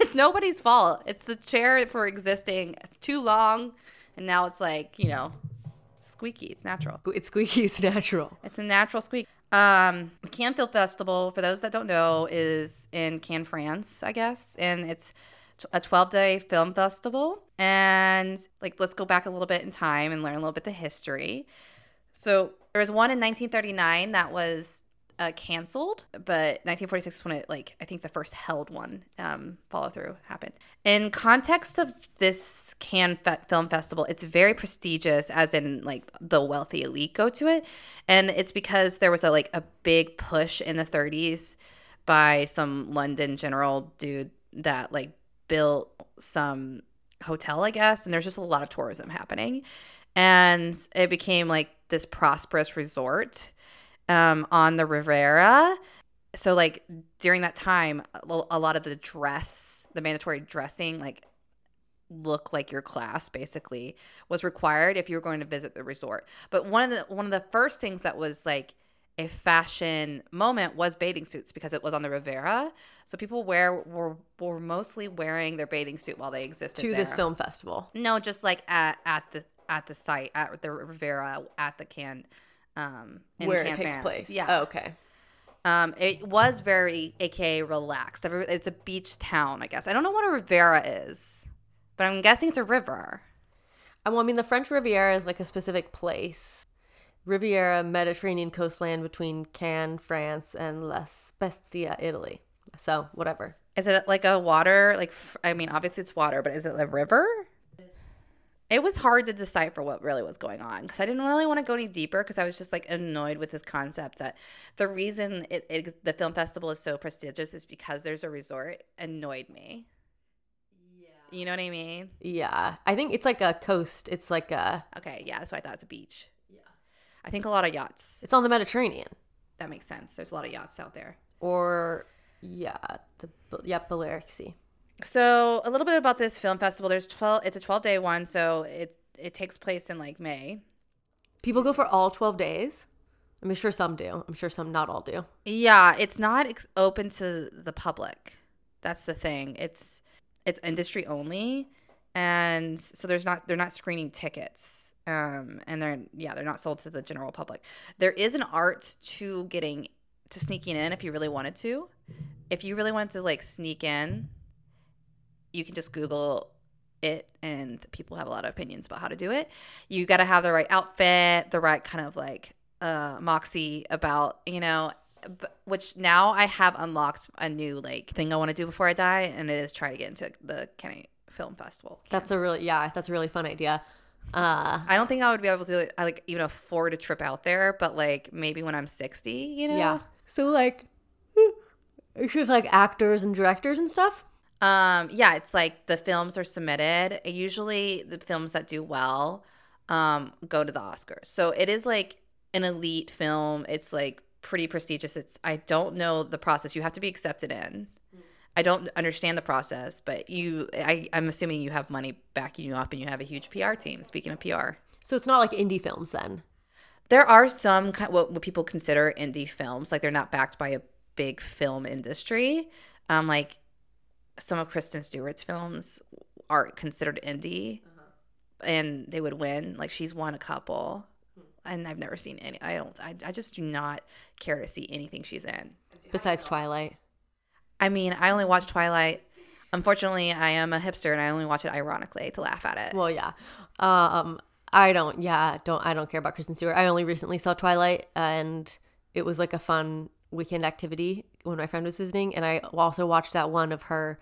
It's nobody's fault. It's the chair for existing too long. And now it's like, you know, squeaky. It's natural. It's squeaky. It's natural. It's a natural squeak. Um, Cannes Film Festival, for those that don't know, is in Cannes, France, I guess. And it's a twelve-day film festival. And, like, let's go back a little bit in time and learn a little bit the history. So there was one in nineteen thirty-nine that was uh, canceled, but nineteen forty-six is when it, like, I think the first held one um, follow-through happened. In context of this Cannes Fe- Film Festival, it's very prestigious, as in, like, the wealthy elite go to it. And it's because there was, a like, a big push in the thirties by some London general dude that, like, built some hotel, I guess, and there's just a lot of tourism happening, and it became like this prosperous resort um on the Riviera. So, like, during that time, a lot of the dress the mandatory dressing, like look like your class basically was required if you were going to visit the resort. But one of the one of the first things that was like a fashion moment was bathing suits, because it was on the Riviera. So people wear were were mostly wearing their bathing suit while they existed to there. This film festival. No, just like at, at the at the site at the Riviera at the Cannes um in where Cannes, it takes France. Place. Yeah. Oh, okay. Um, it was very, aka relaxed. It's a beach town, I guess. I don't know what a Riviera is, but I'm guessing it's a river. Well, I mean, the French Riviera is like a specific place. Riviera, Mediterranean coastland between Cannes, France, and La Spezia, Italy. So, whatever. Is it like a water? Like, I mean, obviously it's water, but is it a river? It was hard to decipher what really was going on, because I didn't really want to go any deeper, because I was just like annoyed with this concept that the reason it, it, the film festival is so prestigious is because there's a resort. Annoyed me. Yeah. You know what I mean? Yeah. I think it's like a coast. It's like a... Okay, yeah, that's what I thought. It's a beach. Yeah. I think a lot of yachts. It's on the Mediterranean. That makes sense. There's a lot of yachts out there. Or, yeah, the yeah, Balearic Sea. So a little bit about this film festival. There's twelve. It's a twelve-day one, so it it takes place in like May. People go for all twelve days. I'm sure some do. I'm sure some not all do. Yeah, it's not ex- open to the public. That's the thing. It's it's industry only, and so there's not they're not screening tickets, um, and they're yeah they're not sold to the general public. There is an art to getting to sneaking in if you really wanted to. If you really wanted to like sneak in. You can just Google it, and people have a lot of opinions about how to do it. You got to have the right outfit, the right kind of like uh, moxie about, you know, which now I have unlocked a new like thing I want to do before I die, and it is try to get into the Cannes Film Festival. Cannes. That's a really, yeah, that's a really fun idea. Uh, I don't think I would be able to like even afford a trip out there, but like maybe when I'm sixty, you know? Yeah. So like, it's just like actors and directors and stuff. Um, yeah, it's like the films are submitted. Usually the films that do well um, go to the Oscars. So it is like an elite film. It's like pretty prestigious. It's I don't know the process. You have to be accepted in. I don't understand the process, but you I, I'm assuming you have money backing you up and you have a huge P R team. Speaking of P R. So it's not like indie films then? There are some what people consider indie films. Like they're not backed by a big film industry. Um, like some of Kristen Stewart's films are considered indie, uh-huh. and they would win. Like she's won a couple, and I've never seen any. I don't. I, I just do not care to see anything she's in. Besides Twilight. I mean, I only watch Twilight. Unfortunately, I am a hipster, and I only watch it ironically to laugh at it. Well, yeah. Um, I don't. Yeah, don't. I don't care about Kristen Stewart. I only recently saw Twilight, and it was like a fun weekend activity when my friend was visiting, and I also watched that one of her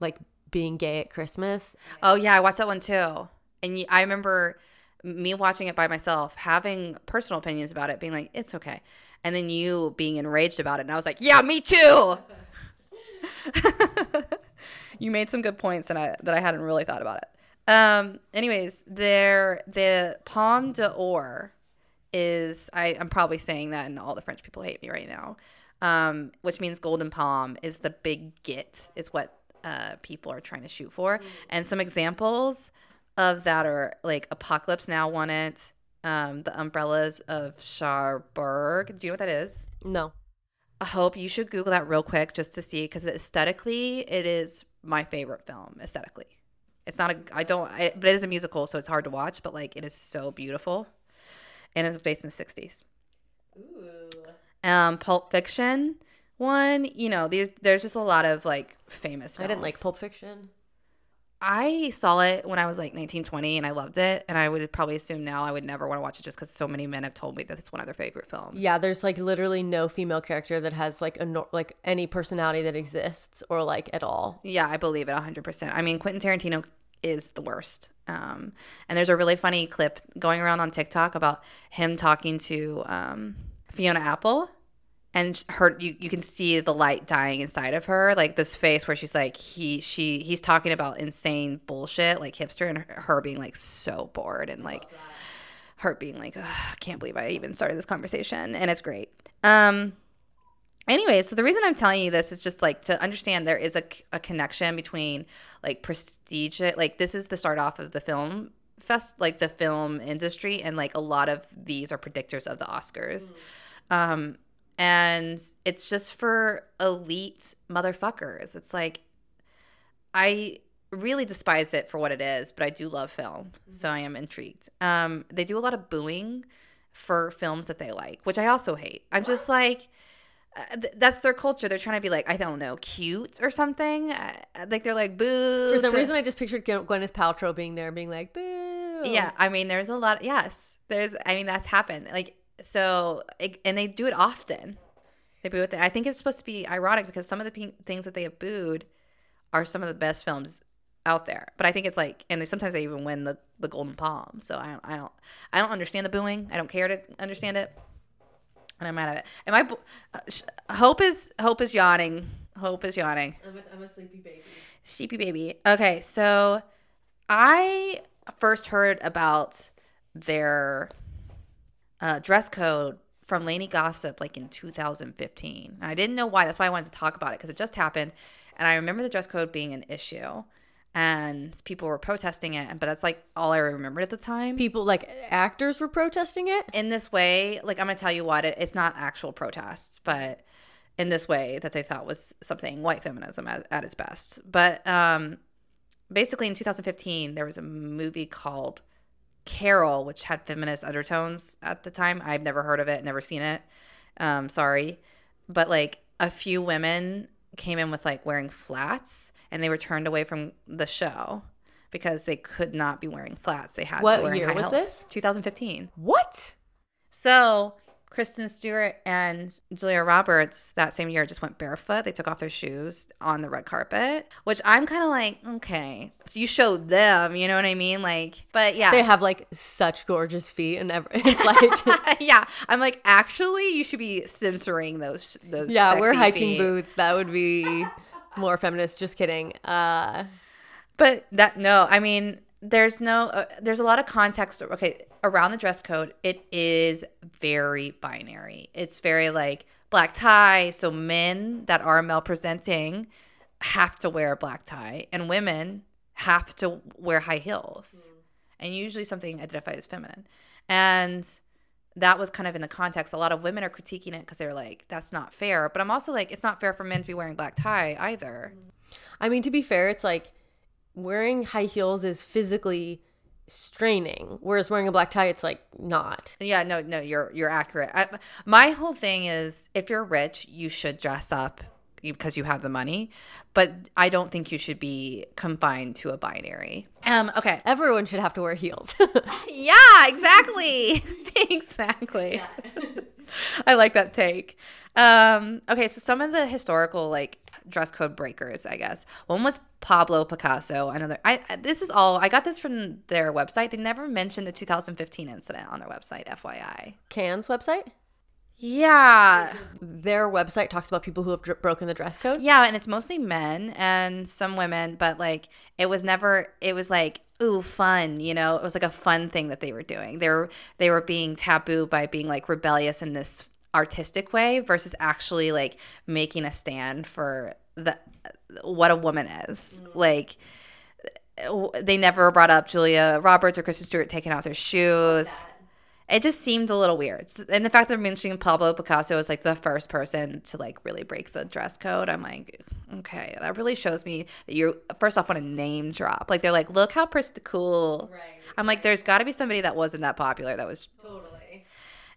like being gay at Christmas. Oh yeah, I watched that one too, and I remember me watching it by myself, having personal opinions about it, being like it's okay, and then you being enraged about it, and I was like, yeah, me too. You made some good points and I that I hadn't really thought about it. Um anyways, there the Palme d'Or is I, I'm probably saying that and all the French people hate me right now, um, which means Golden Palm is the big get is what uh, people are trying to shoot for. And some examples of that are like Apocalypse Now won it, um, The Umbrellas of Cherbourg. Do you know what that is? No. I hope you should Google that real quick just to see, because aesthetically it is my favorite film aesthetically. It's not a – I don't – but it is a musical, so it's hard to watch, but like it is so beautiful. And it was based in the sixties. Ooh. Um, Pulp Fiction one, you know, there's, there's just a lot of, like, famous films. I didn't like Pulp Fiction. I saw it when I was, like, nineteen, twenty, and I loved it. And I would probably assume now I would never want to watch it just because so many men have told me that it's one of their favorite films. Yeah, there's, like, literally no female character that has, like, a like any personality that exists or, like, at all. Yeah, I believe it one hundred percent. I mean, Quentin Tarantino is the worst. Um, and there's a really funny clip going around on TikTok about him talking to um, Fiona Apple, and her you, you can see the light dying inside of her, like this face where she's like he she he's talking about insane bullshit like hipster, and her being like so bored and like her being like I can't believe I even started this conversation, and it's great. Um, Anyway, so the reason I'm telling you this is just, like, to understand there is a, a connection between, like, prestige. Like, this is the start off of the film fest, like, the film industry. And, like, a lot of these are predictors of the Oscars. Mm-hmm. Um, and it's just for elite motherfuckers. It's, like, I really despise it for what it is, but I do love film. Mm-hmm. So I am intrigued. Um, they do a lot of booing for films that they like, which I also hate. I'm just, like... Uh, th- that's their culture. They're trying to be like, I don't know, cute or something. Uh, like they're like, boo. For some reason, I just pictured Gwy- Gwyneth Paltrow being there and being like, boo. Yeah, I mean, there's a lot. Of, yes, there's. I mean, that's happened. Like so, it, and they do it often. They boo it. I think it's supposed to be ironic because some of the p- things that they have booed are some of the best films out there. But I think it's like, and they, sometimes they even win the, the Golden Palm. So I don't, I don't, I don't understand the booing. I don't care to understand it. And I'm out of it. Am I? Uh, sh- Hope is Hope is yawning. Hope is yawning. I'm a, I'm a sleepy baby. Sleepy baby. Okay, so I first heard about their uh, dress code from Lainey Gossip like in two thousand fifteen, and I didn't know why. That's why I wanted to talk about it because it just happened, and I remember the dress code being an issue. And people were protesting it, but that's like all I remembered at the time. People like actors were protesting it in this way. Like I'm gonna tell you what, it, it's not actual protests, but in this way that they thought was something white feminism at, at its best. But um, basically, in two thousand fifteen, there was a movie called Carol, which had feminist undertones at the time. I've never heard of it, never seen it. Um, sorry, but like a few women came in with like wearing flats. And they were turned away from the show because they could not be wearing flats. They had to be wearing high heels. What year was this? twenty fifteen. What? So Kristen Stewart and Julia Roberts that same year just went barefoot. They took off their shoes on the red carpet, which I'm kind of like, okay, so you showed them, you know what I mean? Like, but yeah, they have like such gorgeous feet, and every- it's like, yeah, I'm like, actually, you should be censoring those those. Yeah, wear hiking feet. Boots. That would be. More feminist, just kidding. Uh, but that, no, I mean, there's no, uh, there's a lot of context, okay, around the dress code. It is very binary. It's very like black tie. So men that are male presenting have to wear a black tie and women have to wear high heels mm. and usually something identified as feminine. And that was kind of in the context. A lot of women are critiquing it because they're like, that's not fair. But I'm also like, it's not fair for men to be wearing black tie either. I mean, to be fair, it's like wearing high heels is physically straining, whereas wearing a black tie, it's like not. Yeah, no, no, you're you're accurate. I, my whole thing is if you're rich, you should dress up because you have the money. But I don't think you should be confined to a binary. Um, okay. Everyone should have to wear heels. Yeah, exactly. Exactly. Yeah. I like that take. Um, okay, so some of the historical, like, dress code breakers, I guess. One was Pablo Picasso. Another, I this is all, I got this from their website. They never mentioned the two thousand fifteen incident on their website, F Y I. Cannes website? Yeah. Their website talks about people who have dr- broken the dress code. Yeah, and it's mostly men and some women, but like it was never it was like, ooh, fun, you know. It was like a fun thing that they were doing. They were they were being taboo by being like rebellious in this artistic way versus actually like making a stand for the what a woman is. Mm-hmm. Like they never brought up Julia Roberts or Kristen Stewart taking off their shoes. Yeah. It just seemed a little weird. And the fact that mentioning Pablo Picasso was like the first person to like really break the dress code, I'm like, okay, that really shows me that you first off want to name drop. Like they're like, look how pretty cool. Right. I'm like, there's got to be somebody that wasn't that popular that was. Totally.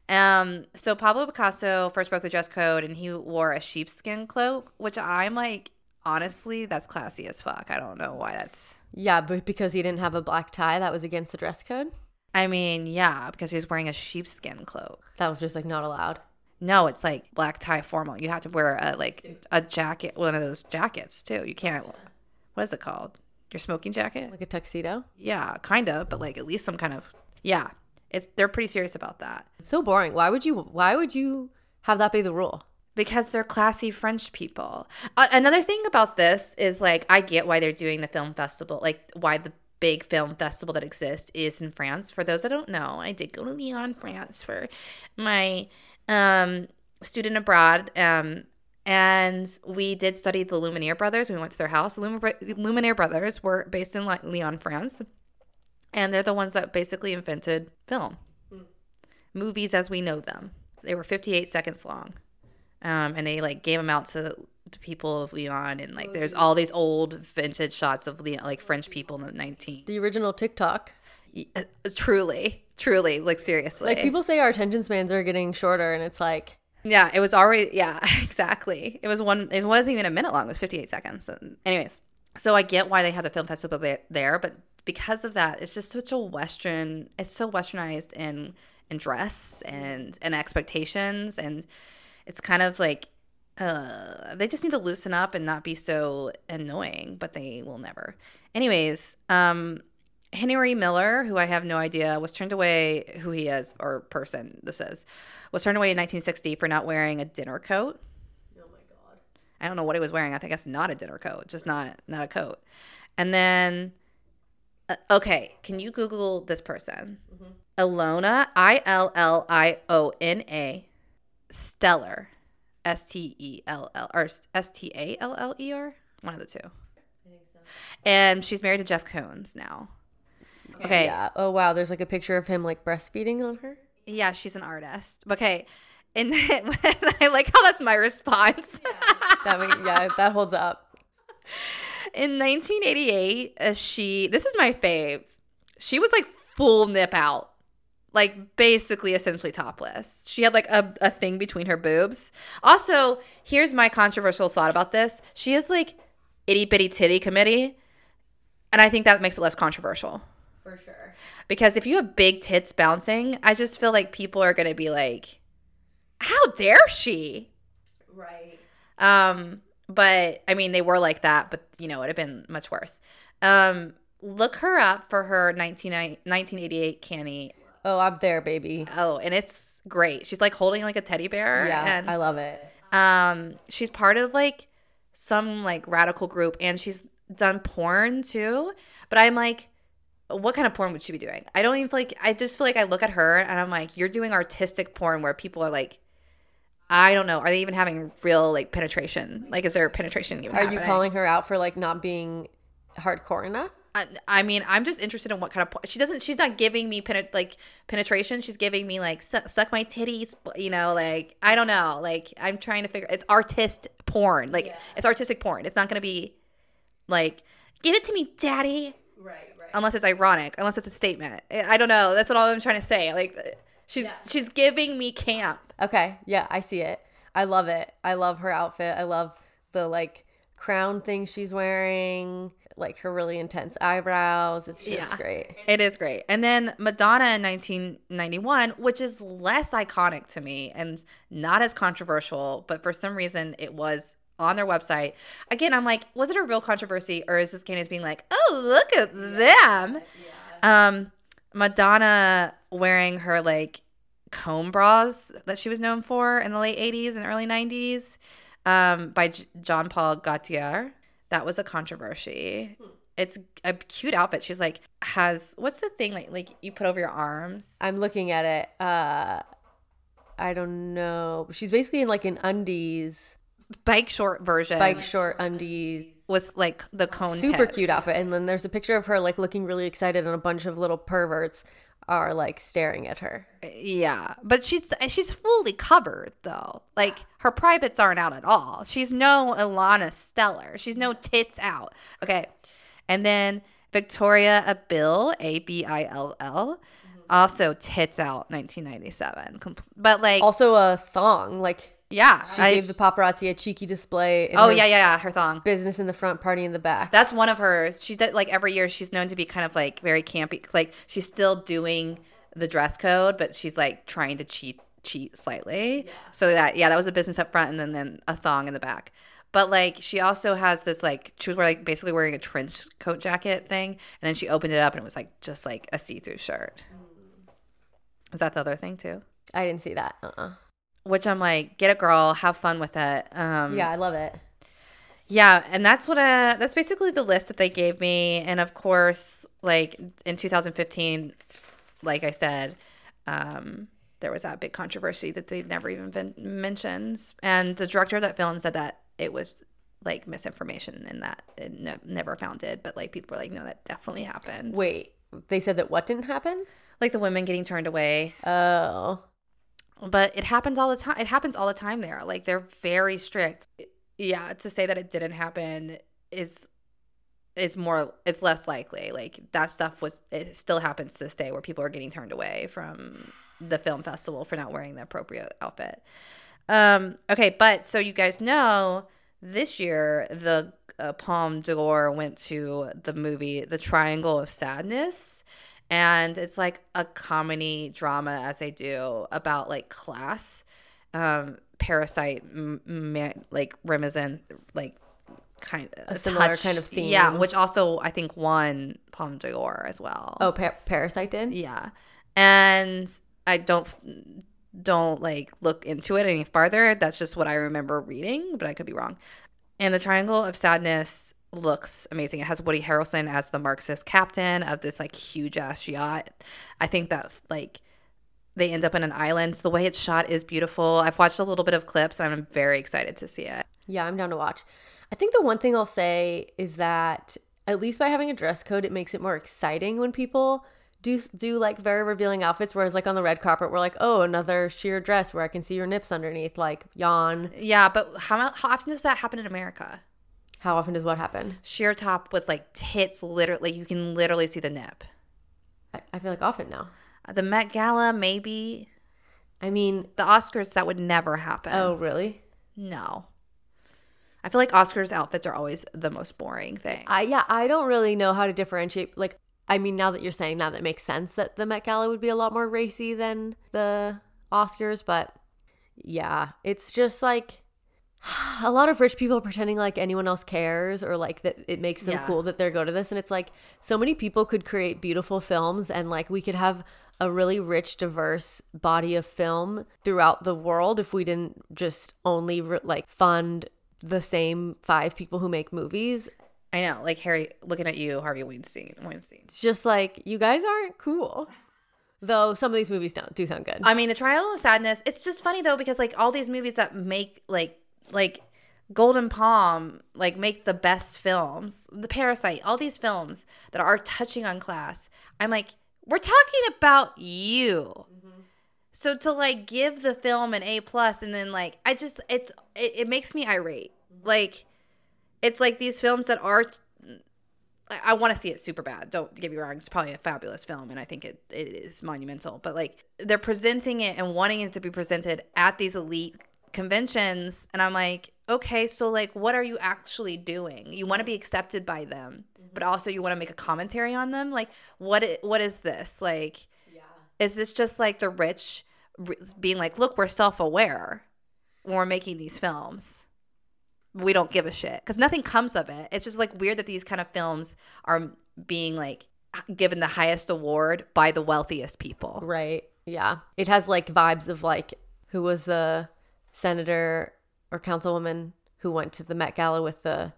Um. So Pablo Picasso first broke the dress code and he wore a sheepskin cloak, which I'm like, honestly, that's classy as fuck. I don't know why that's. Yeah, but because he didn't have a black tie, that was against the dress code? I mean, yeah, because he was wearing a sheepskin cloak. That was just, like, not allowed? No, it's, like, black tie formal. You have to wear, a like, a jacket, one of those jackets, too. You can't – what is it called? Your smoking jacket? Like a tuxedo? Yeah, kind of, but, like, at least some kind of – yeah. It's they're pretty serious about that. So boring. Why would you – why would you have that be the rule? Because they're classy French people. Uh, another thing about this is, like, I get why they're doing the film festival, like, why the – big film festival that exists is in France. For those that don't know, I did go to Lyon, France for my um, student abroad um, And we did study the Lumiere brothers. We went to their house. The Lumiere brothers were based in Lyon, France. And they're the ones that basically invented film. Mm. Movies as we know them. They were fifty-eight seconds long. Um, and they, like, gave them out to the people of Lyon. And, like, there's all these old vintage shots of, Lyon, like, French people in the nineteenth. The original TikTok. Yeah, truly. Truly. Like, seriously. Like, people say our attention spans are getting shorter. And it's like... Yeah, it was already, yeah, exactly. It was one, it wasn't even a minute long, it was fifty-eight seconds. And anyways, so I get why they had the film festival there, but because of that, it's just such a Western, it's so Westernized in, in dress and, and expectations. And it's kind of like, uh, they just need to loosen up and not be so annoying, but they will never. Anyways, um, Henry Miller, who I have no idea, was turned away, who he is, or person this is, was turned away in nineteen sixty for not wearing a dinner coat. Oh my God. I don't know what he was wearing. I think that's not a dinner coat, just not not a coat. And then, uh, okay, can you Google this person? Mm-hmm. Ilona, I L L I O N A, Stellar, S T E L L, or S T A L L E R, one of the two. I think so. And she's married to Jeff Koons now. Okay. Yeah. Oh, wow. There's like a picture of him like breastfeeding on her. Yeah, she's an artist. Okay. And then, I like how that's my response. Yeah. that make, yeah, that holds up. In nineteen eighty-eight, uh, she, this is my fave. She was like full nip out, like basically essentially topless. She had like a, a thing between her boobs. Also, here's my controversial thought about this. She is like itty bitty titty committee. And I think that makes it less controversial. For sure. Because if you have big tits bouncing, I just feel like people are going to be like, how dare she? Right. Um, but, I mean, they were like that, but, you know, it would have been much worse. Um, look her up for her nineteen eighty-eight Cannes. Oh, I'm there, baby. Oh, and it's great. She's, like, holding, like, a teddy bear. Yeah, and, I love it. Um, she's part of, like, some, like, radical group, and she's done porn, too. But I'm like... What kind of porn would she be doing? I don't even feel like – I just feel like I look at her and I'm like, you're doing artistic porn where people are like, I don't know. Are they even having real, like, penetration? Like, is there penetration even happening? Are you calling her out for, like, not being hardcore enough? I, I mean, I'm just interested in what kind of porn – she doesn't – she's not giving me, penet- like, penetration. She's giving me, like, su- suck my titties, you know, like, I don't know. Like, I'm trying to figure – it's artist porn. Like, yeah. It's artistic porn. It's not going to be like, give it to me, daddy. Right. Unless it's ironic, unless it's a statement. I don't know. That's what I'm trying to say. Like, she's yeah. she's giving me camp. Okay. Yeah, I see it. I love it. I love her outfit. I love the, like, crown thing she's wearing, like, her really intense eyebrows. It's just yeah. great. It is great. And then Madonna in nineteen ninety-one, which is less iconic to me and not as controversial, but for some reason it was on their website. Again, I'm like, was it a real controversy or is this Candace being like, oh, look at them? Yeah. Um, Madonna wearing her like comb bras that she was known for in the late eighties and early nineties um, by J- Jean-Paul Gaultier. That was a controversy. Hmm. It's a cute outfit. She's like, has, what's the thing like, like you put over your arms? I'm looking at it. Uh, I don't know. She's basically in like an undies. Bike short version. Bike short undies. Was like the cone Super tits. Cute outfit. And then there's a picture of her like looking really excited and a bunch of little perverts are like staring at her. Yeah. But she's she's fully covered though. Like her privates aren't out at all. She's no Ilana Stellar. She's no tits out. Okay. And then Victoria Abill, A B I L L. Also tits out nineteen ninety-seven. But like. Also a thong. Like. Yeah. She I, gave the paparazzi a cheeky display. In oh, her yeah, yeah, yeah. Her thong. Business in the front, party in the back. That's one of hers. She's like every year she's known to be kind of like very campy. Like she's still doing the dress code, but she's like trying to cheat cheat slightly. Yeah. So that, yeah, that was a business up front and then, then a thong in the back. But like she also has this like, she was wearing, like, basically wearing a trench coat jacket thing. And then she opened it up and it was like just like a see-through shirt. Mm. Is that the other thing too? I didn't see that. Uh-uh. Which I'm like, get it, girl. Have fun with it. Um, yeah, I love it. Yeah, and that's what uh, that's basically the list that they gave me. And of course, like in twenty fifteen, like I said, um, there was that big controversy that they'd never even been mentions. And the director of that film said that it was like misinformation and that it no, never founded. But like people were like, no, that definitely happened. Wait, they said that what didn't happen? Like the women getting turned away. Oh. But it happens all the time. It happens all the time there. Like they're very strict. Yeah, to say that it didn't happen is is more it's less likely. Like that stuff was it still happens to this day where people are getting turned away from the film festival for not wearing the appropriate outfit. Um, okay, but so you guys know this year the uh, Palme d'Or went to the movie The Triangle of Sadness. And it's like a comedy drama, as they do, about like class, um, Parasite, m- m- like Remsen, like kind of a similar touch, kind of theme. Yeah, which also I think won Palme d'Or as well. Oh, pa- Parasite did? Yeah, and I don't don't like look into it any farther. That's just what I remember reading, but I could be wrong. And The Triangle of Sadness looks amazing. It has Woody Harrelson as the Marxist captain of this like huge ass yacht. I think that like they end up in an island. So the way it's shot is beautiful. I've watched a little bit of clips and I'm very excited to see it. Yeah, I'm down to watch. I think the one thing I'll say is that at least by having a dress code, it makes it more exciting when people do do like very revealing outfits, whereas like on the red carpet we're like, oh, another sheer dress where I can see your nips underneath, like yawn. Yeah, but how, how often does that happen in America? How often does what happen? Sheer top with like tits, literally. You can literally see the nip. I, I feel like often now. The Met Gala, maybe. I mean. The Oscars, that would never happen. Oh, really? No. I feel like Oscars outfits are always the most boring thing. I Yeah, I don't really know how to differentiate. Like, I mean, now that you're saying that, that makes sense that the Met Gala would be a lot more racy than the Oscars. But yeah, it's just like. A lot of rich people pretending like anyone else cares or like that it makes them yeah. cool that they go to this. And it's like so many people could create beautiful films and like we could have a really rich, diverse body of film throughout the world if we didn't just only re- like fund the same five people who make movies. I know. Like Harry, looking at you, Harvey Weinstein. Weinstein. It's just like you guys aren't cool. Though some of these movies don't do sound good. I mean, The Trial of Sadness. It's just funny though because like all these movies that make like like Golden Palm, like make the best films, The Parasite, all these films that are touching on class. I'm like, we're talking about you. Mm-hmm. So to like give the film an A plus and then like, I just, it's, it, it makes me irate. Mm-hmm. Like, it's like these films that are, t- I, I want to see it super bad. Don't get me wrong. It's probably a fabulous film and I think it, it is monumental, but like they're presenting it and wanting it to be presented at these elite conventions and I'm like, okay, so like what are you actually doing? You want to be accepted by them, mm-hmm. but also you want to make a commentary on them? Like what I- what is this? Like yeah. Is this just like the rich r- being like, look, we're self-aware when we're making these films. We don't give a shit because nothing comes of it. It's just like weird that these kind of films are being like given the highest award by the wealthiest people. Right. Yeah. It has like vibes of like who was the senator or councilwoman who went to the Met Gala with the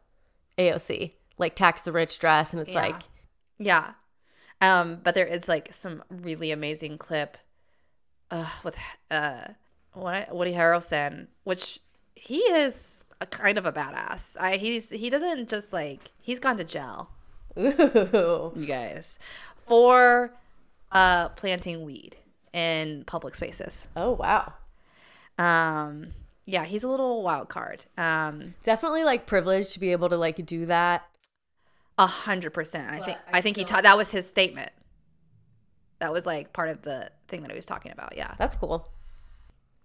A O C, like tax the rich dress, and it's yeah. like, yeah. Um, but there is like some really amazing clip, uh, with uh, Woody Harrelson, which he is a kind of a badass. I he's he doesn't just like he's gone to jail. Ooh. You guys, for uh planting weed in public spaces. Oh wow. Um, yeah, he's a little wild card. Um, definitely like privileged to be able to like do that. A hundred percent. I think, I, I think he taught, that was his statement. That was like part of the thing that he was talking about. Yeah. That's cool.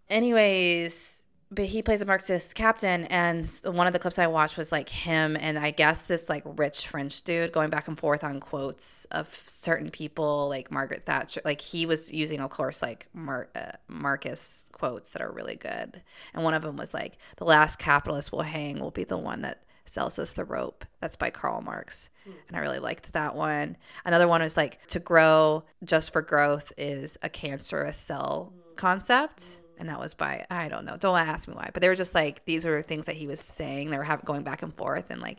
Anyways, but he plays a Marxist captain and one of the clips I watched was like him and I guess this like rich French dude going back and forth on quotes of certain people like Margaret Thatcher. Like he was using, of course, like Mar- uh, Marcus quotes that are really good. And one of them was like, the last capitalist we'll hang will be the one that sells us the rope. That's by Karl Marx. Mm. And I really liked that one. Another one was like, to grow just for growth is a cancerous cell mm. concept. Mm. And that was by, I don't know, don't ask me why. But they were just like, these were things that he was saying. They were have, going back and forth. And like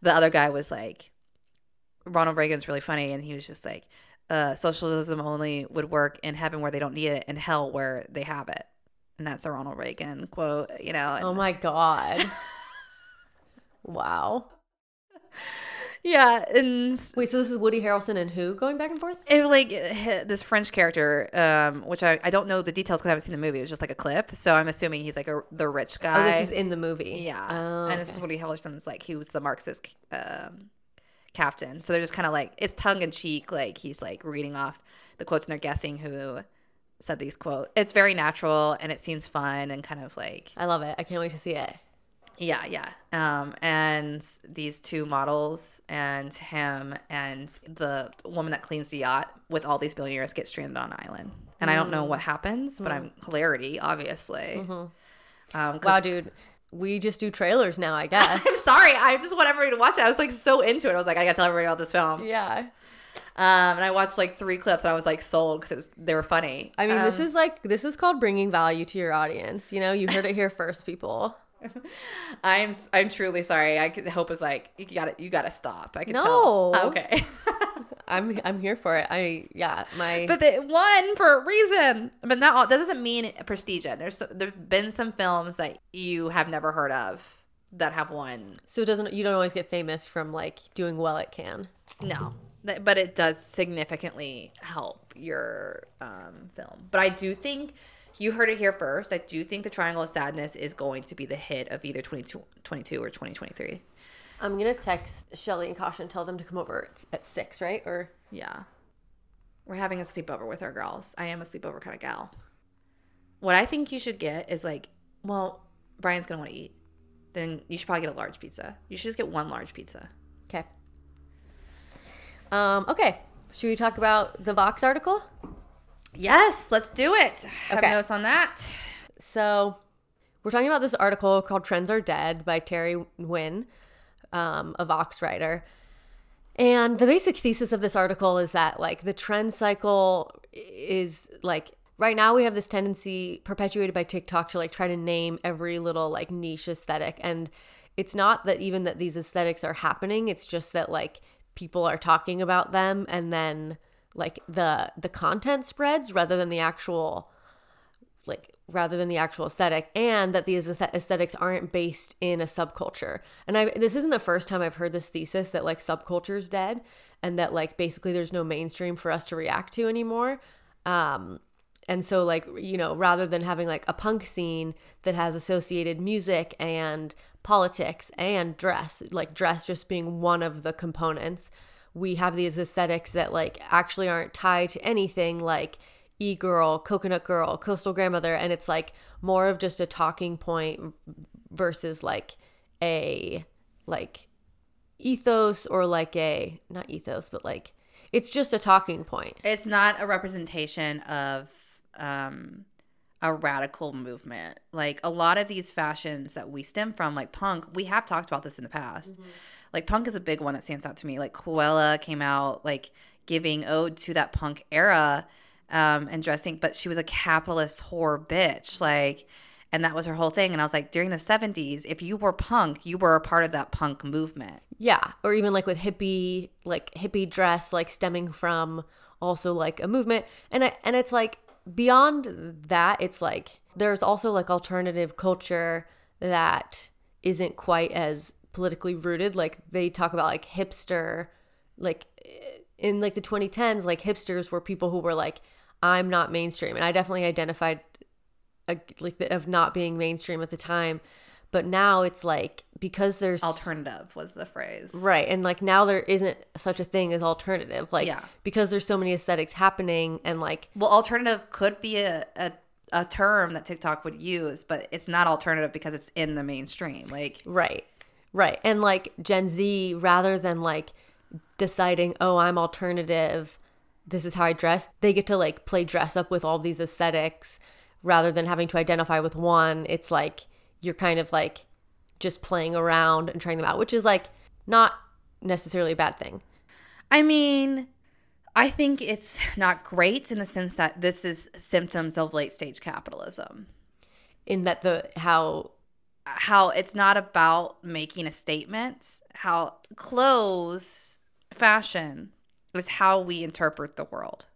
the other guy was like, Ronald Reagan's really funny. And he was just like, uh, socialism only would work in heaven where they don't need it, and hell where they have it. And that's a Ronald Reagan quote, you know. And- oh, my God. Wow. Yeah. And wait, so this is Woody Harrelson and who going back and forth? It, like, this French character, um, which I, I don't know the details because I haven't seen the movie. It was just like a clip. So I'm assuming he's like a, the rich guy. Oh, this is in the movie. Yeah. Oh, and this okay. is Woody Harrelson's, like, he was the Marxist um, captain. So they're just kind of like, it's tongue in cheek. Like, he's like reading off the quotes and they're guessing who said these quotes. It's very natural and it seems fun and kind of like. I love it. I can't wait to see it. Yeah, yeah. Um, and these two models and him and the woman that cleans the yacht with all these billionaires get stranded on an island. And mm. I don't know what happens, but mm. I'm hilarity, obviously. Mm-hmm. Um, wow, dude. We just do trailers now, I guess. I'm sorry. I just want everybody to watch it. I was like so into it. I was like, I got to tell everybody about this film. Yeah. Um, and I watched like three clips and I was like sold because it was they were funny. I mean, um, this is like, this is called bringing value to your audience. You know, you heard it here first, people. I'm I'm truly sorry. I could, Hope was like, you gotta you gotta stop. I can no. tell. No. Okay. I'm I'm here for it. I yeah my. But they won for a reason. But not all, that doesn't mean prestige. There's there's been some films that you have never heard of that have won. So it doesn't you don't always get famous from like doing well at Cannes. No, but it does significantly help your um, film. But I do think. You heard it here first. I do think The Triangle of Sadness is going to be the hit of either twenty twenty-two or twenty twenty-three. I'm going to text Shelly and Kasha and tell them to come over at six, right? Or yeah. We're having a sleepover with our girls. I am a sleepover kind of gal. What I think you should get is like, well, Brian's going to want to eat. Then you should probably get a large pizza. You should just get one large pizza. Okay. Um, okay. Should we talk about the Vox article? Yes, let's do it. I have okay. notes on that. So we're talking about this article called Trends Are Dead by Terry Nguyen, um, a Vox writer. And the basic thesis of this article is that, like, the trend cycle is, like, right now we have this tendency perpetuated by TikTok to, like, try to name every little, like, niche aesthetic. And it's not that even that these aesthetics are happening. It's just that, like, people are talking about them and then – like the the content spreads rather than the actual like rather than the actual aesthetic, and that these aesthetics aren't based in a subculture. And I this isn't the first time I've heard this thesis that like subculture's dead and that like basically there's no mainstream for us to react to anymore. Um, and so like, you know, rather than having like a punk scene that has associated music and politics and dress, like dress just being one of the components, we have these aesthetics that like actually aren't tied to anything, like e-girl, coconut girl, coastal grandmother. And it's like more of just a talking point versus like a like ethos or like a not ethos, but like it's just a talking point. It's not a representation of um, a radical movement. Like a lot of these fashions that we stem from, like punk, we have talked about this in the past. Mm-hmm. Like, punk is a big one that stands out to me. Like, Cruella came out, like, giving ode to that punk era um, and dressing. But she was a capitalist whore bitch. Like, and that was her whole thing. And I was like, during the seventies, if you were punk, you were a part of that punk movement. Yeah. Or even, like, with hippie, like, hippie dress, like, stemming from also, like, a movement. And I, and it's, like, beyond that, it's, like, there's also, like, alternative culture that isn't quite as politically rooted. Like they talk about like hipster, like in like the twenty tens, like hipsters were people who were like, I'm not mainstream. And I definitely identified a, like the, of not being mainstream at the time, but now it's like, because there's alternative was the phrase, right? And like now there isn't such a thing as alternative, like yeah. because there's so many aesthetics happening. And like, well, alternative could be a, a a term that TikTok would use, but it's not alternative because it's in the mainstream. Like right. Right. And like Gen Z, rather than like deciding, oh, I'm alternative, this is how I dress, they get to like play dress up with all these aesthetics rather than having to identify with one. It's like you're kind of like just playing around and trying them out, which is like not necessarily a bad thing. I mean, I think it's not great in the sense that this is symptoms of late stage capitalism. In that the how... how it's not about making a statement, how clothes, fashion is how we interpret the world.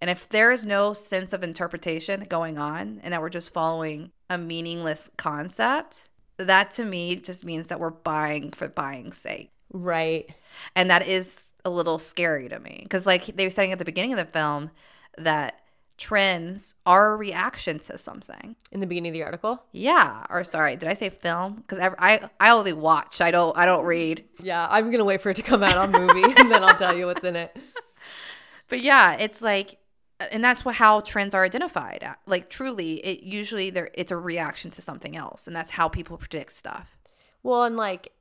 And if there is no sense of interpretation going on and that we're just following a meaningless concept, that to me just means that we're buying for buying's sake. Right. And that is a little scary to me because, like they were saying at the beginning of the film, that trends are a reaction to something. In the beginning of the article? Yeah. Or sorry, did I say film? Because I, I I only watch. I don't I don't read. Yeah, I'm going to wait for it to come out on movie and then I'll tell you what's in it. But yeah, it's like, and that's what, how trends are identified. Like truly, it usually there it's a reaction to something else, and that's how people predict stuff. Well, and like,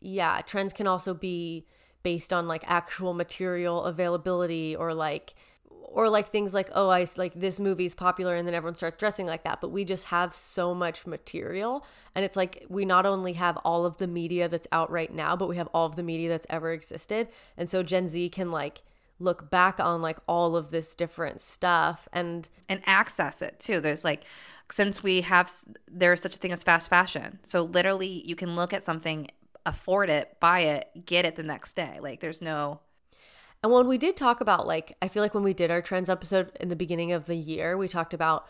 yeah, trends can also be based on like actual material availability, or like, or like things like, oh, I like this movie's popular, and then everyone starts dressing like that. But we just have so much material, and it's like we not only have all of the media that's out right now, but we have all of the media that's ever existed, and so Gen Z can like look back on like all of this different stuff and and access it too. There's like, since we have, there's such a thing as fast fashion, so literally you can look at something, afford it, buy it, get it the next day. Like there's no. And when we did talk about like, I feel like when we did our trends episode in the beginning of the year, we talked about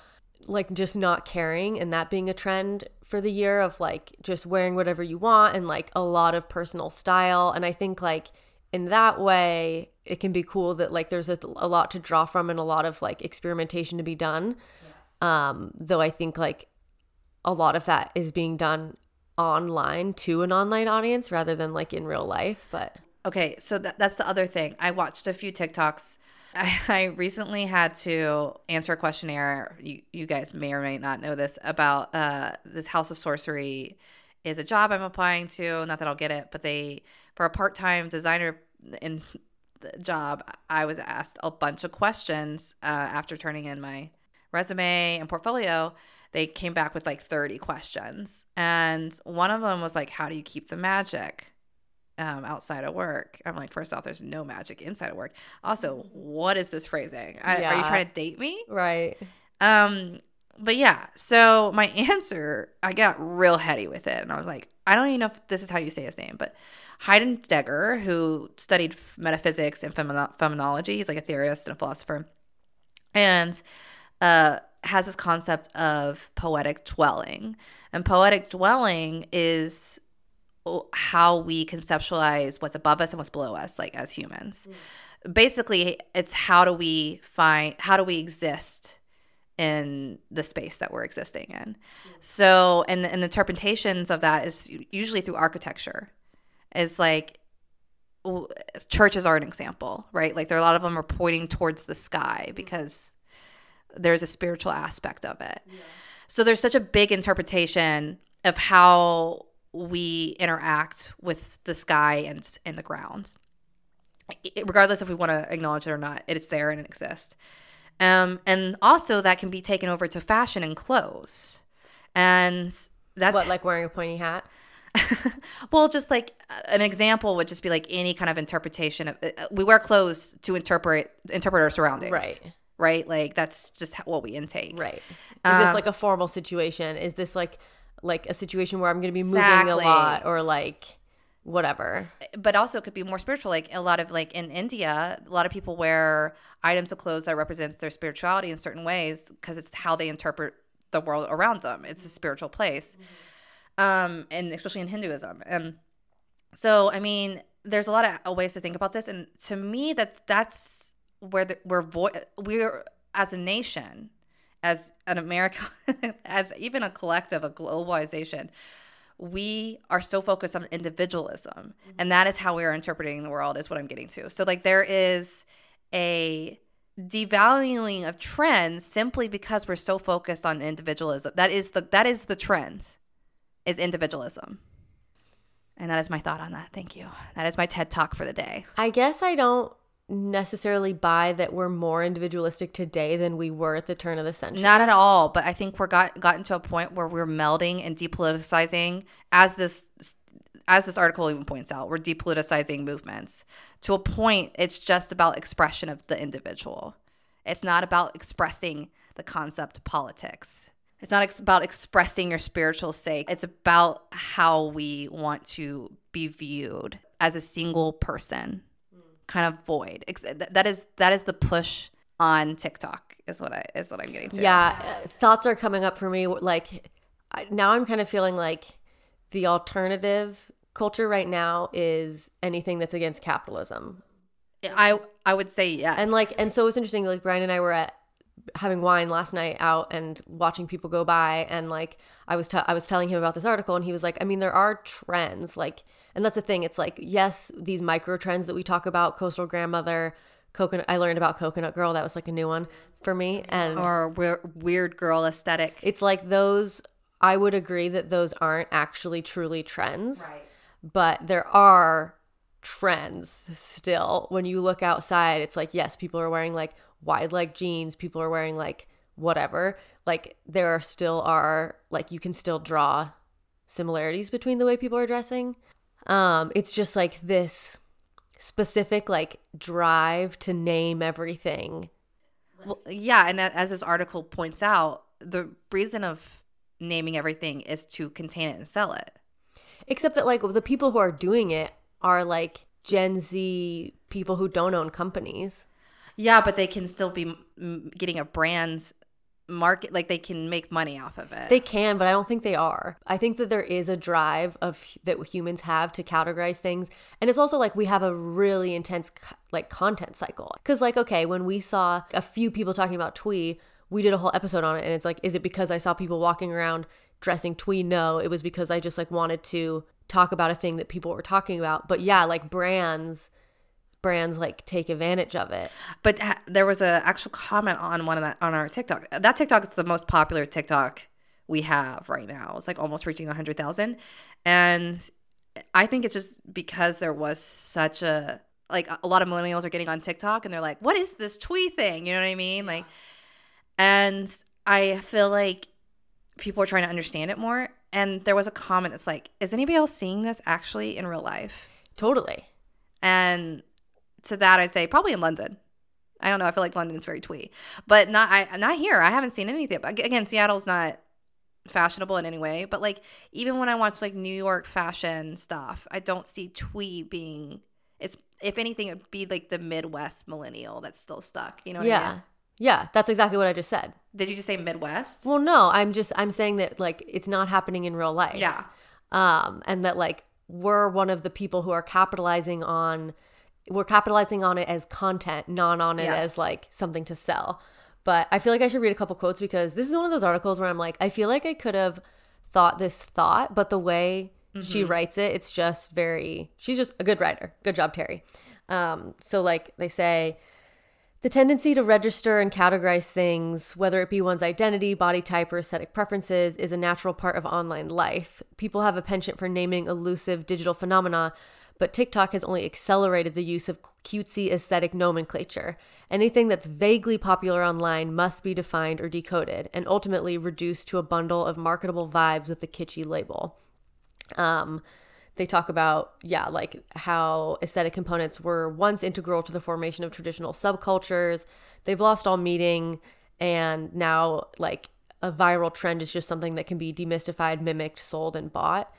like just not caring and that being a trend for the year of like just wearing whatever you want and like a lot of personal style. And I think like in that way, it can be cool that like there's a, a lot to draw from and a lot of like experimentation to be done. Yes. Um, though I think like a lot of that is being done online to an online audience rather than like in real life. But okay, so that, that's the other thing. I watched a few TikToks. I, I recently had to answer a questionnaire. You, you guys may or may not know this about uh, this House of Sorcery is a job I'm applying to. Not that I'll get it, but they, for a part-time designer in the job, I was asked a bunch of questions uh, after turning in my resume and portfolio. They came back with like thirty questions. And one of them was like, how do you keep the magic um, outside of work? I'm like, first off, there's no magic inside of work. Also, what is this phrasing? I, yeah. Are you trying to date me? Right. Um. But yeah, so my answer, I got real heady with it. And I was like, I don't even know if this is how you say his name, but Heidegger, who studied metaphysics and femin- phenomenology, he's like a theorist and a philosopher. And uh. has this concept of poetic dwelling. And poetic dwelling is how we conceptualize what's above us and what's below us, like as humans. Mm. Basically, it's how do we find, how do we exist in the space that we're existing in. Mm. So, and, and the interpretations of that is usually through architecture. It's like, churches are an example, right? Like there are a lot of them are pointing towards the sky because there's a spiritual aspect of it. Yeah. So there's such a big interpretation of how we interact with the sky and, and the ground. It, regardless if we want to acknowledge it or not, it's there and it exists. Um, and also that can be taken over to fashion and clothes. And that's... What, like wearing a pointy hat? Well, just like an example would just be like any kind of interpretation of... We wear clothes to interpret interpret our surroundings. Right. Right? Like that's just what we intake. Right. Is um, this like a formal situation? Is this like like a situation where I'm going to be moving exactly. a lot or like whatever? But also it could be more spiritual. Like a lot of like in India, a lot of people wear items of clothes that represent their spirituality in certain ways because it's how they interpret the world around them. It's a spiritual place. Mm-hmm. Um, and especially in Hinduism. And so, I mean, there's a lot of ways to think about this. And to me, that that's... where the, we're vo- we're as a nation, as an America, as even a collective, a globalization, we are so focused on individualism, mm-hmm. and that is how we are interpreting the world. Is what I'm getting to. So like there is a devaluing of trends simply because we're so focused on individualism. That is the that is the trend, is individualism, and that is my thought on that. Thank you. That is my TED Talk for the day. I guess I don't necessarily buy that we're more individualistic today than we were at the turn of the century. Not at all, but I think we're got gotten to a point where we're melding and depoliticizing, as this as this article even points out, we're depoliticizing movements. To a point, it's just about expression of the individual. It's not about expressing the concept of politics. It's not ex- about expressing your spiritual sake. It's about how we want to be viewed as a single person. kind of void. That is that is the push on TikTok is what I is what I'm getting to. Yeah, thoughts are coming up for me. Like now, I'm kind of feeling like the alternative culture right now is anything that's against capitalism. I I would say yes. And like and so it's interesting. Like Brian and I were at having wine last night out and watching people go by, and like I was t- I was telling him about this article, and he was like, I mean, there are trends, like, and that's the thing, it's like, yes, these micro trends that we talk about, coastal grandmother, coconut, I learned about coconut girl, that was like a new one for me, and or weir- weird girl aesthetic, it's like those, I would agree that those aren't actually truly trends, right? But there are trends still. When you look outside, it's like, yes, people are wearing like wide leg jeans, people are wearing like whatever, like there are still are like you can still draw similarities between the way people are dressing. Um it's just like this specific like drive to name everything. Well, yeah, and as this article points out, the reason of naming everything is to contain it and sell it, except that like the people who are doing it are like Gen Z people who don't own companies. Yeah, but they can still be m- getting a brand's market. Like, they can make money off of it. They can, but I don't think they are. I think that there is a drive of that humans have to categorize things. And it's also, like, we have a really intense, like, content cycle. Because, like, okay, when we saw a few people talking about Twee, we did a whole episode on it. And it's like, is it because I saw people walking around dressing Twee? No, it was because I just, like, wanted to talk about a thing that people were talking about. But, yeah, like, brands... brands like take advantage of it. But ha- there was an actual comment on one of that on our TikTok. That TikTok is the most popular TikTok we have right now. It's like almost reaching one hundred thousand. And I think it's just because there was such a like a lot of millennials are getting on TikTok and they're like, what is this Twee thing? You know what I mean? Like, and I feel like people are trying to understand it more. And there was a comment that's like, is anybody else seeing this actually in real life? Totally. And to that, I say probably in London. I don't know. I feel like London's very Twee, but not I not here. I haven't seen anything. But again, Seattle's not fashionable in any way. But like even when I watch like New York fashion stuff, I don't see Twee being. It's if anything, it'd be like the Midwest millennial that's still stuck. You know what yeah. I mean? Yeah, that's exactly what I just said. Did you just say Midwest? Well, no. I'm just I'm saying that like it's not happening in real life. Yeah. Um, and that like we're one of the people who are capitalizing on. We're capitalizing on it as content, not on it yes. as like something to sell. But I feel like I should read a couple quotes because this is one of those articles where I'm like, I feel like I could have thought this thought, but the way mm-hmm. she writes it, it's just very, she's just a good writer. Good job, Terry. Um, so like they say, the tendency to register and categorize things, whether it be one's identity, body type, or aesthetic preferences, is a natural part of online life. People have a penchant for naming elusive digital phenomena, but TikTok has only accelerated the use of cutesy aesthetic nomenclature. Anything that's vaguely popular online must be defined or decoded and ultimately reduced to a bundle of marketable vibes with the kitschy label. Um, they talk about, yeah, like how aesthetic components were once integral to the formation of traditional subcultures. They've lost all meaning, and now like a viral trend is just something that can be demystified, mimicked, sold, and bought.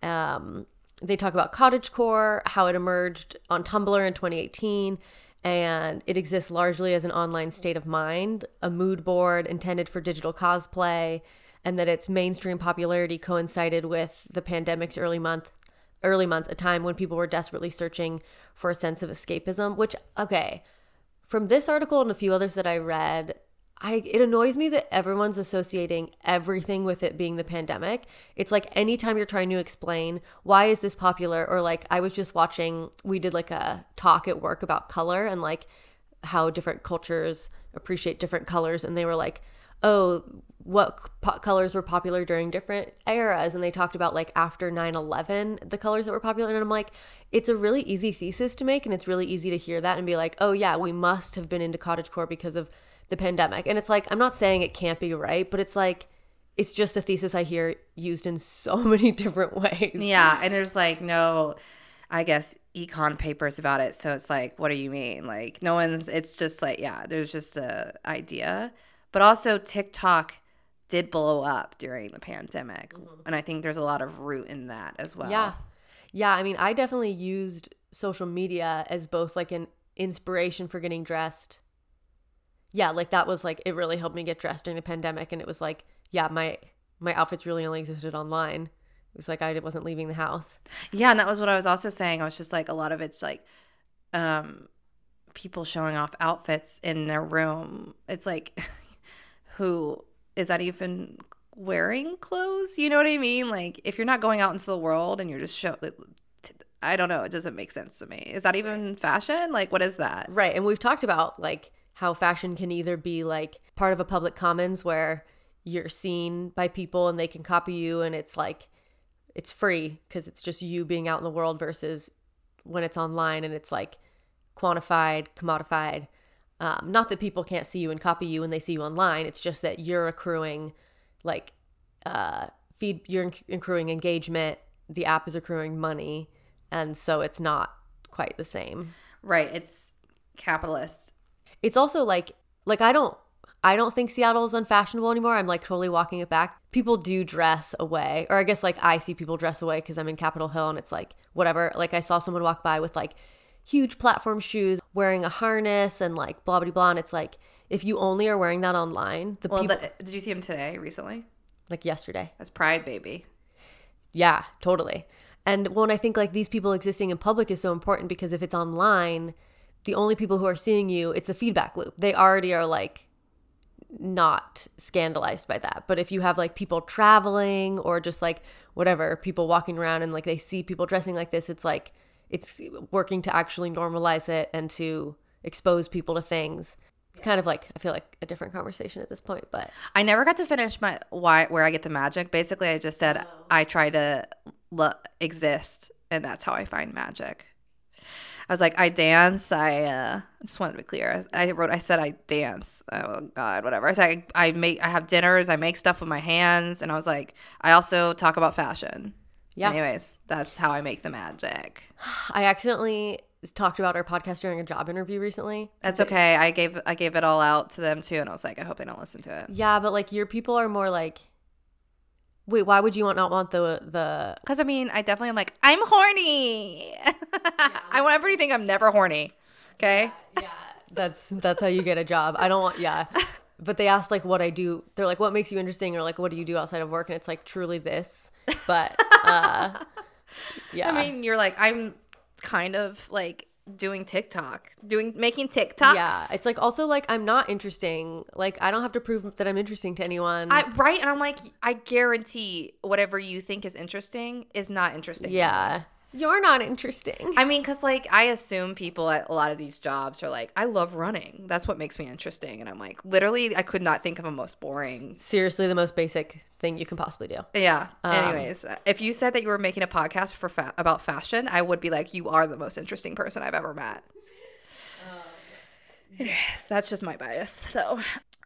Um... They talk about cottagecore, how it emerged on Tumblr in twenty eighteen, and it exists largely as an online state of mind, a mood board intended for digital cosplay, and that its mainstream popularity coincided with the pandemic's early month, early months, a time when people were desperately searching for a sense of escapism, which, okay, from this article and a few others that I read, I, it annoys me that everyone's associating everything with it being the pandemic. It's like anytime you're trying to explain why is this popular, or like I was just watching, we did like a talk at work about color and like how different cultures appreciate different colors. And they were like, oh, what po- colors were popular during different eras. And they talked about like after nine eleven, the colors that were popular. And I'm like, it's a really easy thesis to make. And it's really easy to hear that and be like, oh yeah, we must have been into cottagecore because of the pandemic. And it's like, I'm not saying it can't be right, but it's like, it's just a thesis I hear used in so many different ways. Yeah. And there's like, no, I guess econ papers about it. So it's like, what do you mean? Like no one's, it's just like, yeah, there's just a idea. But also TikTok did blow up during the pandemic. Mm-hmm. And I think there's a lot of root in that as well. Yeah. Yeah. I mean, I definitely used social media as both like an inspiration for getting dressed. Yeah, like that was like, it really helped me get dressed during the pandemic. And it was like, yeah, my my outfits really only existed online. It was like I wasn't leaving the house. Yeah, and that was what I was also saying. I was just like, a lot of it's like um, people showing off outfits in their room. It's like, who is that even wearing clothes? You know what I mean? Like, if you're not going out into the world and you're just showing, like, I don't know. It doesn't make sense to me. Is that even fashion? Like, what is that? Right. And we've talked about like how fashion can either be like part of a public commons where you're seen by people and they can copy you, and it's like, it's free because it's just you being out in the world, versus when it's online and it's like quantified, commodified. Um, not that people can't see you and copy you when they see you online. It's just that you're accruing like uh, feed, you're accruing engagement. The app is accruing money. And so it's not quite the same. Right. It's capitalist. It's also like, like I don't, I don't think Seattle is unfashionable anymore. I'm like totally walking it back. People do dress away. Or I guess like I see people dress away because I'm in Capitol Hill and it's like whatever. Like I saw someone walk by with like huge platform shoes, wearing a harness and like blah, blah, blah. And it's like, if you only are wearing that online. The well, people- the, did you see him today recently? Like yesterday. That's Pride, baby. Yeah, totally. And when I think like these people existing in public is so important, because if it's online, the only people who are seeing you, it's a feedback loop. They already are like not scandalized by that. But if you have like people traveling or just like whatever, people walking around and like they see people dressing like this, it's like it's working to actually normalize it and to expose people to things. It's kind of like, I feel like a different conversation at this point, but. I never got to finish my why where I get the magic. Basically, I just said, oh. I try to lo- exist, and that's how I find magic. I was like, I dance. I uh, just wanted to be clear. I, I wrote, I said, I dance. Oh, God, whatever. I said, I, I make, I have dinners. I make stuff with my hands. And I was like, I also talk about fashion. Yeah. Anyways, that's how I make the magic. I accidentally talked about our podcast during a job interview recently. That's okay. I gave I gave it all out to them too, and I was like, I hope they don't listen to it. Yeah, but like your people are more like, wait, why would you want not want the the? Because I mean, I definitely am like, I'm horny. Yeah. I want everybody to think I'm never horny. Okay. Yeah, yeah. that's that's how you get a job. I don't want. Yeah. But they asked like what I do. They're like, what makes you interesting, or like, what do you do outside of work? And it's like truly this. But uh, yeah. I mean, you're like I'm. kind of like doing TikTok, doing making TikToks. Yeah, it's like also like I'm not interesting. Like I don't have to prove that I'm interesting to anyone. I, right, and I'm like I guarantee whatever you think is interesting is not interesting. Yeah, you're not interesting. I mean, because like I assume people at a lot of these jobs are like, I love running. That's what makes me interesting. And I'm like, literally, I could not think of a most boring. Seriously, the most basic thing you can possibly do. Yeah. Um, Anyways, if you said that you were making a podcast for fa- about fashion, I would be like, you are the most interesting person I've ever met. Um, Anyways, that's just my bias. So,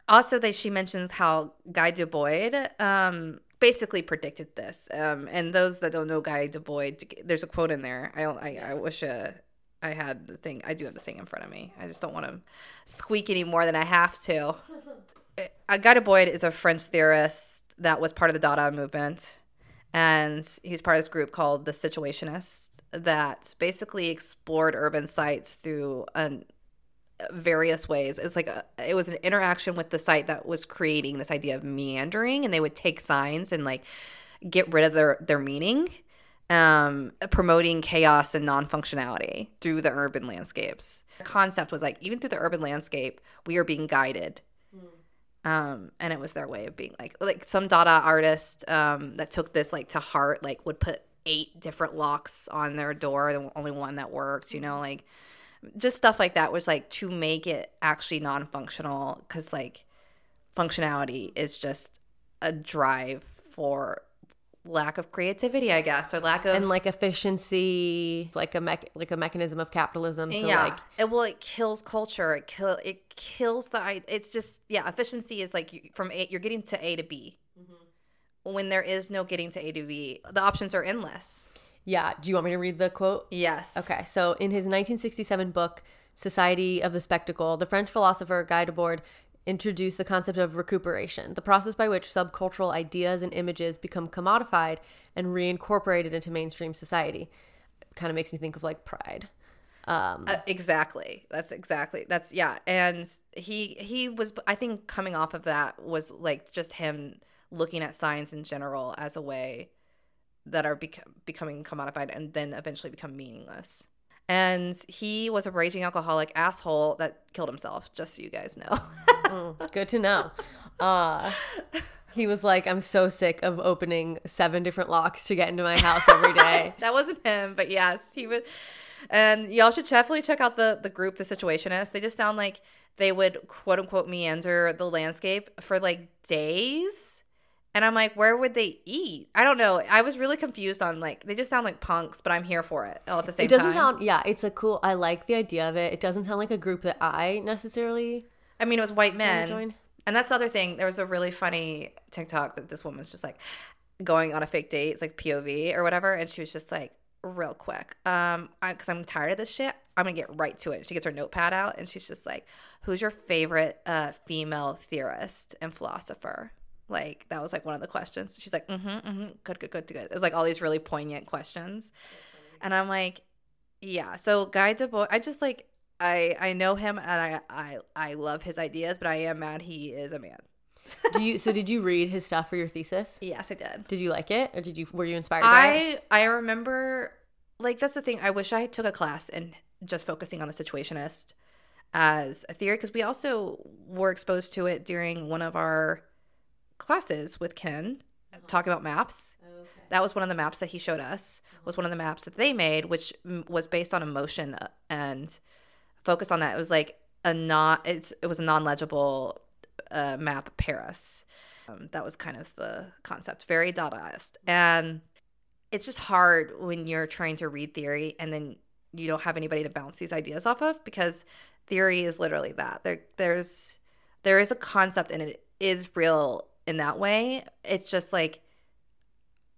also, that she mentions how Guy Debord um, basically predicted this. Um, and those that don't know Guy Debord, there's a quote in there. I don't. I, I wish uh, I had the thing. I do have the thing in front of me. I just don't want to squeak any more than I have to. uh, Guy Debord is a French theorist that was part of the Dada movement, and he was part of this group called the Situationists that basically explored urban sites through an, various ways. It's like a, it was an interaction with the site that was creating this idea of meandering, and they would take signs and like get rid of their their meaning, um, promoting chaos and non-functionality through the urban landscapes. The concept was like, even through the urban landscape, we are being guided. Um, and it was their way of being like, like some Dada artist um, that took this like to heart, like would put eight different locks on their door, the only one that worked, you know, like just stuff like that was like to make it actually non-functional, because like functionality is just a drive for lack of creativity, I guess, or lack of and like efficiency, like a mech, like a mechanism of capitalism. So yeah, like it, well, it kills culture. It kill it kills the. It's just yeah, efficiency is like you, from A, you're getting to A to B. Mm-hmm. When there is no getting to A to B, the options are endless. Yeah. Do you want me to read the quote? Yes. Okay. So in his nineteen sixty-seven book *Society of the Spectacle*, the French philosopher Guy Debord introduced the concept of recuperation, the process by which subcultural ideas and images become commodified and reincorporated into mainstream society. It kind of makes me think of like Pride. Um, uh, exactly. That's exactly. That's yeah. And he he was, I think, coming off of that was like just him looking at science in general as a way that are bec- becoming commodified and then eventually become meaningless. And he was a raging alcoholic asshole that killed himself, just so you guys know. mm, good to know. Uh, he was like, I'm so sick of opening seven different locks to get into my house every day. That wasn't him, but yes, he would. And y'all should definitely check out the, the group, The Situationists. They just sound like they would, quote unquote, meander the landscape for like days. And I'm like, where would they eat? I don't know. I was really confused on like, they just sound like punks, but I'm here for it all at the same time. It doesn't time. sound, yeah, it's a cool, I like the idea of it. It doesn't sound like a group that I necessarily. I mean, it was white men. Join. And that's the other thing. There was a really funny TikTok that this woman's just like going on a fake date. It's like P O V or whatever. And she was just like, real quick, um, because I'm tired of this shit. I'm going to get right to it. She gets her notepad out and she's just like, who's your favorite uh, female theorist and philosopher? Like, that was, like, one of the questions. She's like, mm-hmm, mm-hmm, good, good, good, good. It was, like, all these really poignant questions. And I'm like, yeah. So Guy Debord, I just, like, I I know him and I, I I love his ideas, but I am mad he is a man. Do you? So did you read his stuff for your thesis? Yes, I did. Did you like it? Or did you? Were you inspired by I, it? I remember, like, that's the thing. I wish I took a class and just focusing on the Situationist as a theory, because we also were exposed to it during one of our classes with Ken, uh-huh. talking about maps. Okay. That was one of the maps that he showed us, uh-huh. was one of the maps that they made, which m- was based on emotion and focused on that. It was like a not, it's, it was a non-legible uh, map of Paris. Um, that was kind of the concept, very Dadaist. And it's just hard when you're trying to read theory and then you don't have anybody to bounce these ideas off of, because theory is literally that. There, there's, there is a concept and it is real in that way. It's just like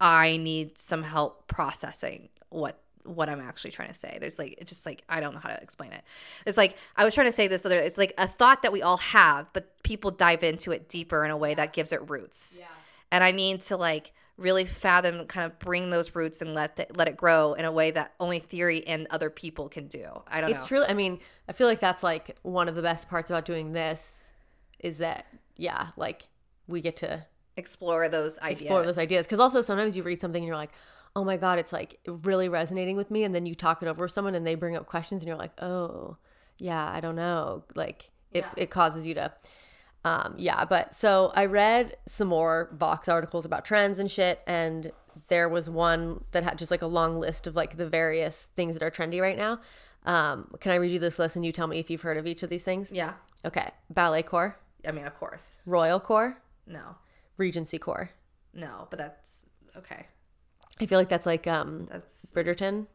I need some help processing what what I'm actually trying to say. There's like, it's just like I don't know how to explain it. It's like I was trying to say this other, it's like a thought that we all have, but people dive into it deeper in a way yeah. that gives it roots. Yeah. And I need to like really fathom, kind of bring those roots and let the, let it grow in a way that only theory and other people can do. I don't it's know. It's really, I mean, I feel like that's like one of the best parts about doing this is that yeah, like we get to explore those ideas. Explore those ideas. Because also sometimes you read something and you're like, oh my God, it's like really resonating with me. And then you talk it over with someone and they bring up questions and you're like, oh, yeah, I don't know. Like if yeah. it causes you to, um, yeah. But so I read some more Vox articles about trends and shit. And there was one that had just like a long list of like the various things that are trendy right now. Um, can I read you this list and you tell me if you've heard of each of these things? Yeah. Okay. Ballet Corps. I mean, of course. Royal Corps? No. Regency Corps? No, but that's okay. I feel like that's like um, that's Bridgerton.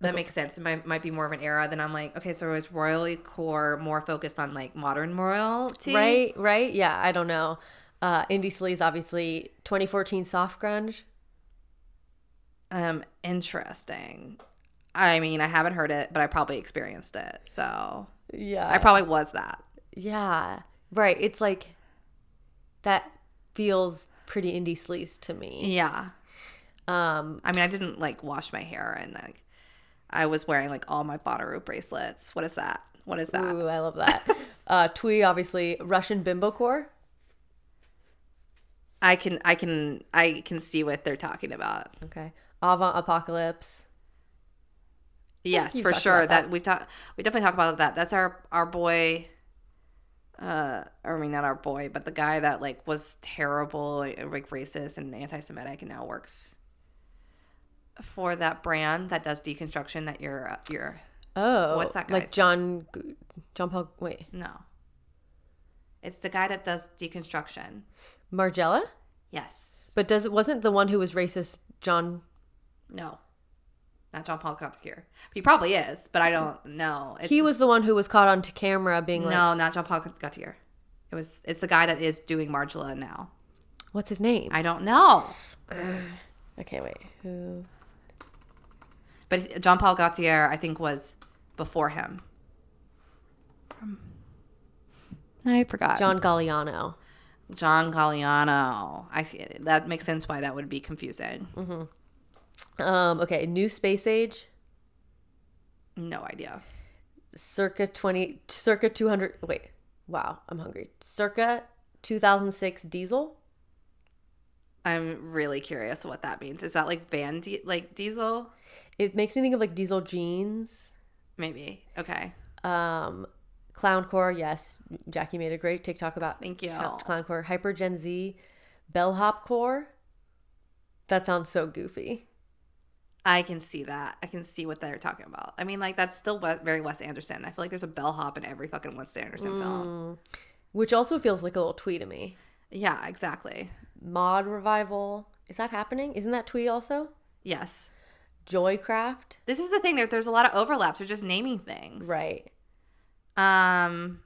That like, makes sense. It might, might be more of an era. Then I'm like, okay, so is Royal Corps more focused on like modern royalty? Right, right. Yeah, I don't know. Uh, Indie Sleaze, obviously. twenty fourteen Soft Grunge? Um, interesting. I mean, I haven't heard it, but I probably experienced it. So yeah, I probably was that. Yeah, right. It's like that feels pretty Indie Sleaze to me. Yeah. Um, I mean, I didn't like wash my hair and like I was wearing like all my Bonnaroo bracelets. What is that? What is that? Ooh, I love that. uh, Twee, obviously. Russian Bimbo Corps. I can, I can, I can see what they're talking about. Okay. Avant Apocalypse. Yes, for sure. That. that we've talked. We definitely talk about that. That's our our boy. Uh, or I mean, not our boy, but the guy that like was terrible, like racist and anti-Semitic, and now works for that brand that does deconstruction. That you're, you're. Oh, what's that guy? Like John, John Paul. Wait, no. It's the guy that does deconstruction. Margiela? Yes. But does it wasn't the one who was racist, John? No. Not John Paul Contreras. He probably is, but I don't know. It's, he was the one who was caught on to camera being like... No, not John Paul Contreras. It was. It's the guy that is doing Margiela now. What's his name? I don't know. Okay, wait. Who? But John Paul Gaultier, I think, was before him. I forgot. John Galliano. John Galliano. I see. That makes sense why that would be confusing. Mm-hmm. Um, okay, New Space Age. No idea. Circa twenty, circa two hundred. Wait, wow, I'm hungry. Circa two thousand six diesel. I'm really curious what that means. Is that like van di- like diesel? It makes me think of like diesel jeans. Maybe. Okay. Um, clowncore. Yes, Jackie made a great TikTok about. Thank you. Clowncore. Hyper Gen Z. Bellhop core. That sounds so goofy. I can see that. I can see what they're talking about. I mean, like, that's still very Wes Anderson. I feel like there's a bellhop in every fucking Wes Anderson mm. film. Which also feels like a little twee to me. Yeah, exactly. Mod revival. Is that happening? Isn't that twee also? Yes. Joycraft. This is the thing. There, there's a lot of overlaps. They're just naming things. Right. Um,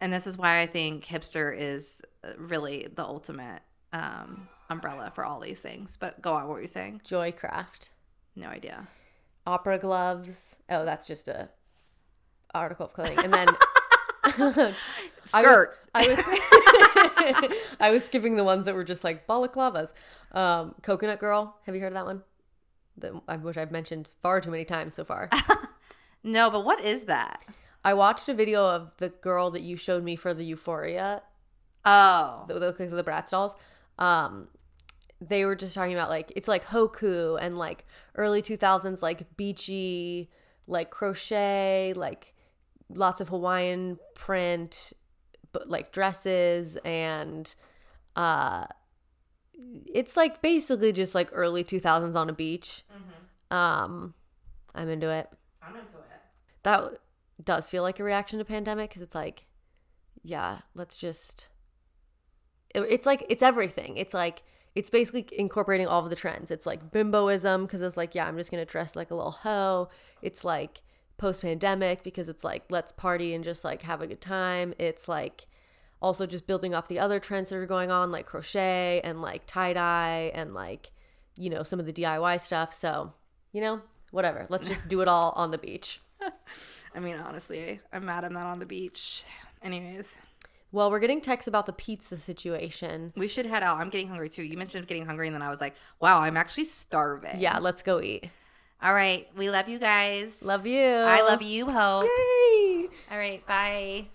and this is why I think hipster is really the ultimate um, umbrella for all these things. But go on. What were you saying? Joycraft. No idea. Opera gloves. Oh, that's just a article of clothing. And then skirt. I was I was, I was skipping the ones that were just like balaclavas. Um, Coconut Girl. Have you heard of that one? The, I wish I've mentioned far too many times so far. No, but what is that? I watched a video of the girl that you showed me for the Euphoria. Oh. The, the, the Bratz dolls. Um, they were just talking about, like, it's like Hoku and, like, early two thousands, like, beachy, like, crochet, like, lots of Hawaiian print, but, like, dresses. And uh, it's, like, basically just, like, early two thousands on a beach. Mm-hmm. Um, I'm into it. I'm into it. That does feel like a reaction to pandemic because it's, like, yeah, let's just it, – it's, like, it's everything. It's, like – it's basically incorporating all of the trends. It's like bimboism because it's like, yeah, I'm just going to dress like a little hoe. It's like post-pandemic because it's like, let's party and just like have a good time. It's like also just building off the other trends that are going on, like crochet and like tie-dye and like, you know, some of the D I Y stuff. So, you know, whatever. Let's just do it all on the beach. I mean, honestly, I'm mad I'm not on the beach. Anyways. Well, we're getting texts about the pizza situation. We should head out. I'm getting hungry, too. You mentioned getting hungry, and then I was like, wow, I'm actually starving. Yeah, let's go eat. All right. We love you guys. Love you. I love you, Hope. Yay. All right. Bye.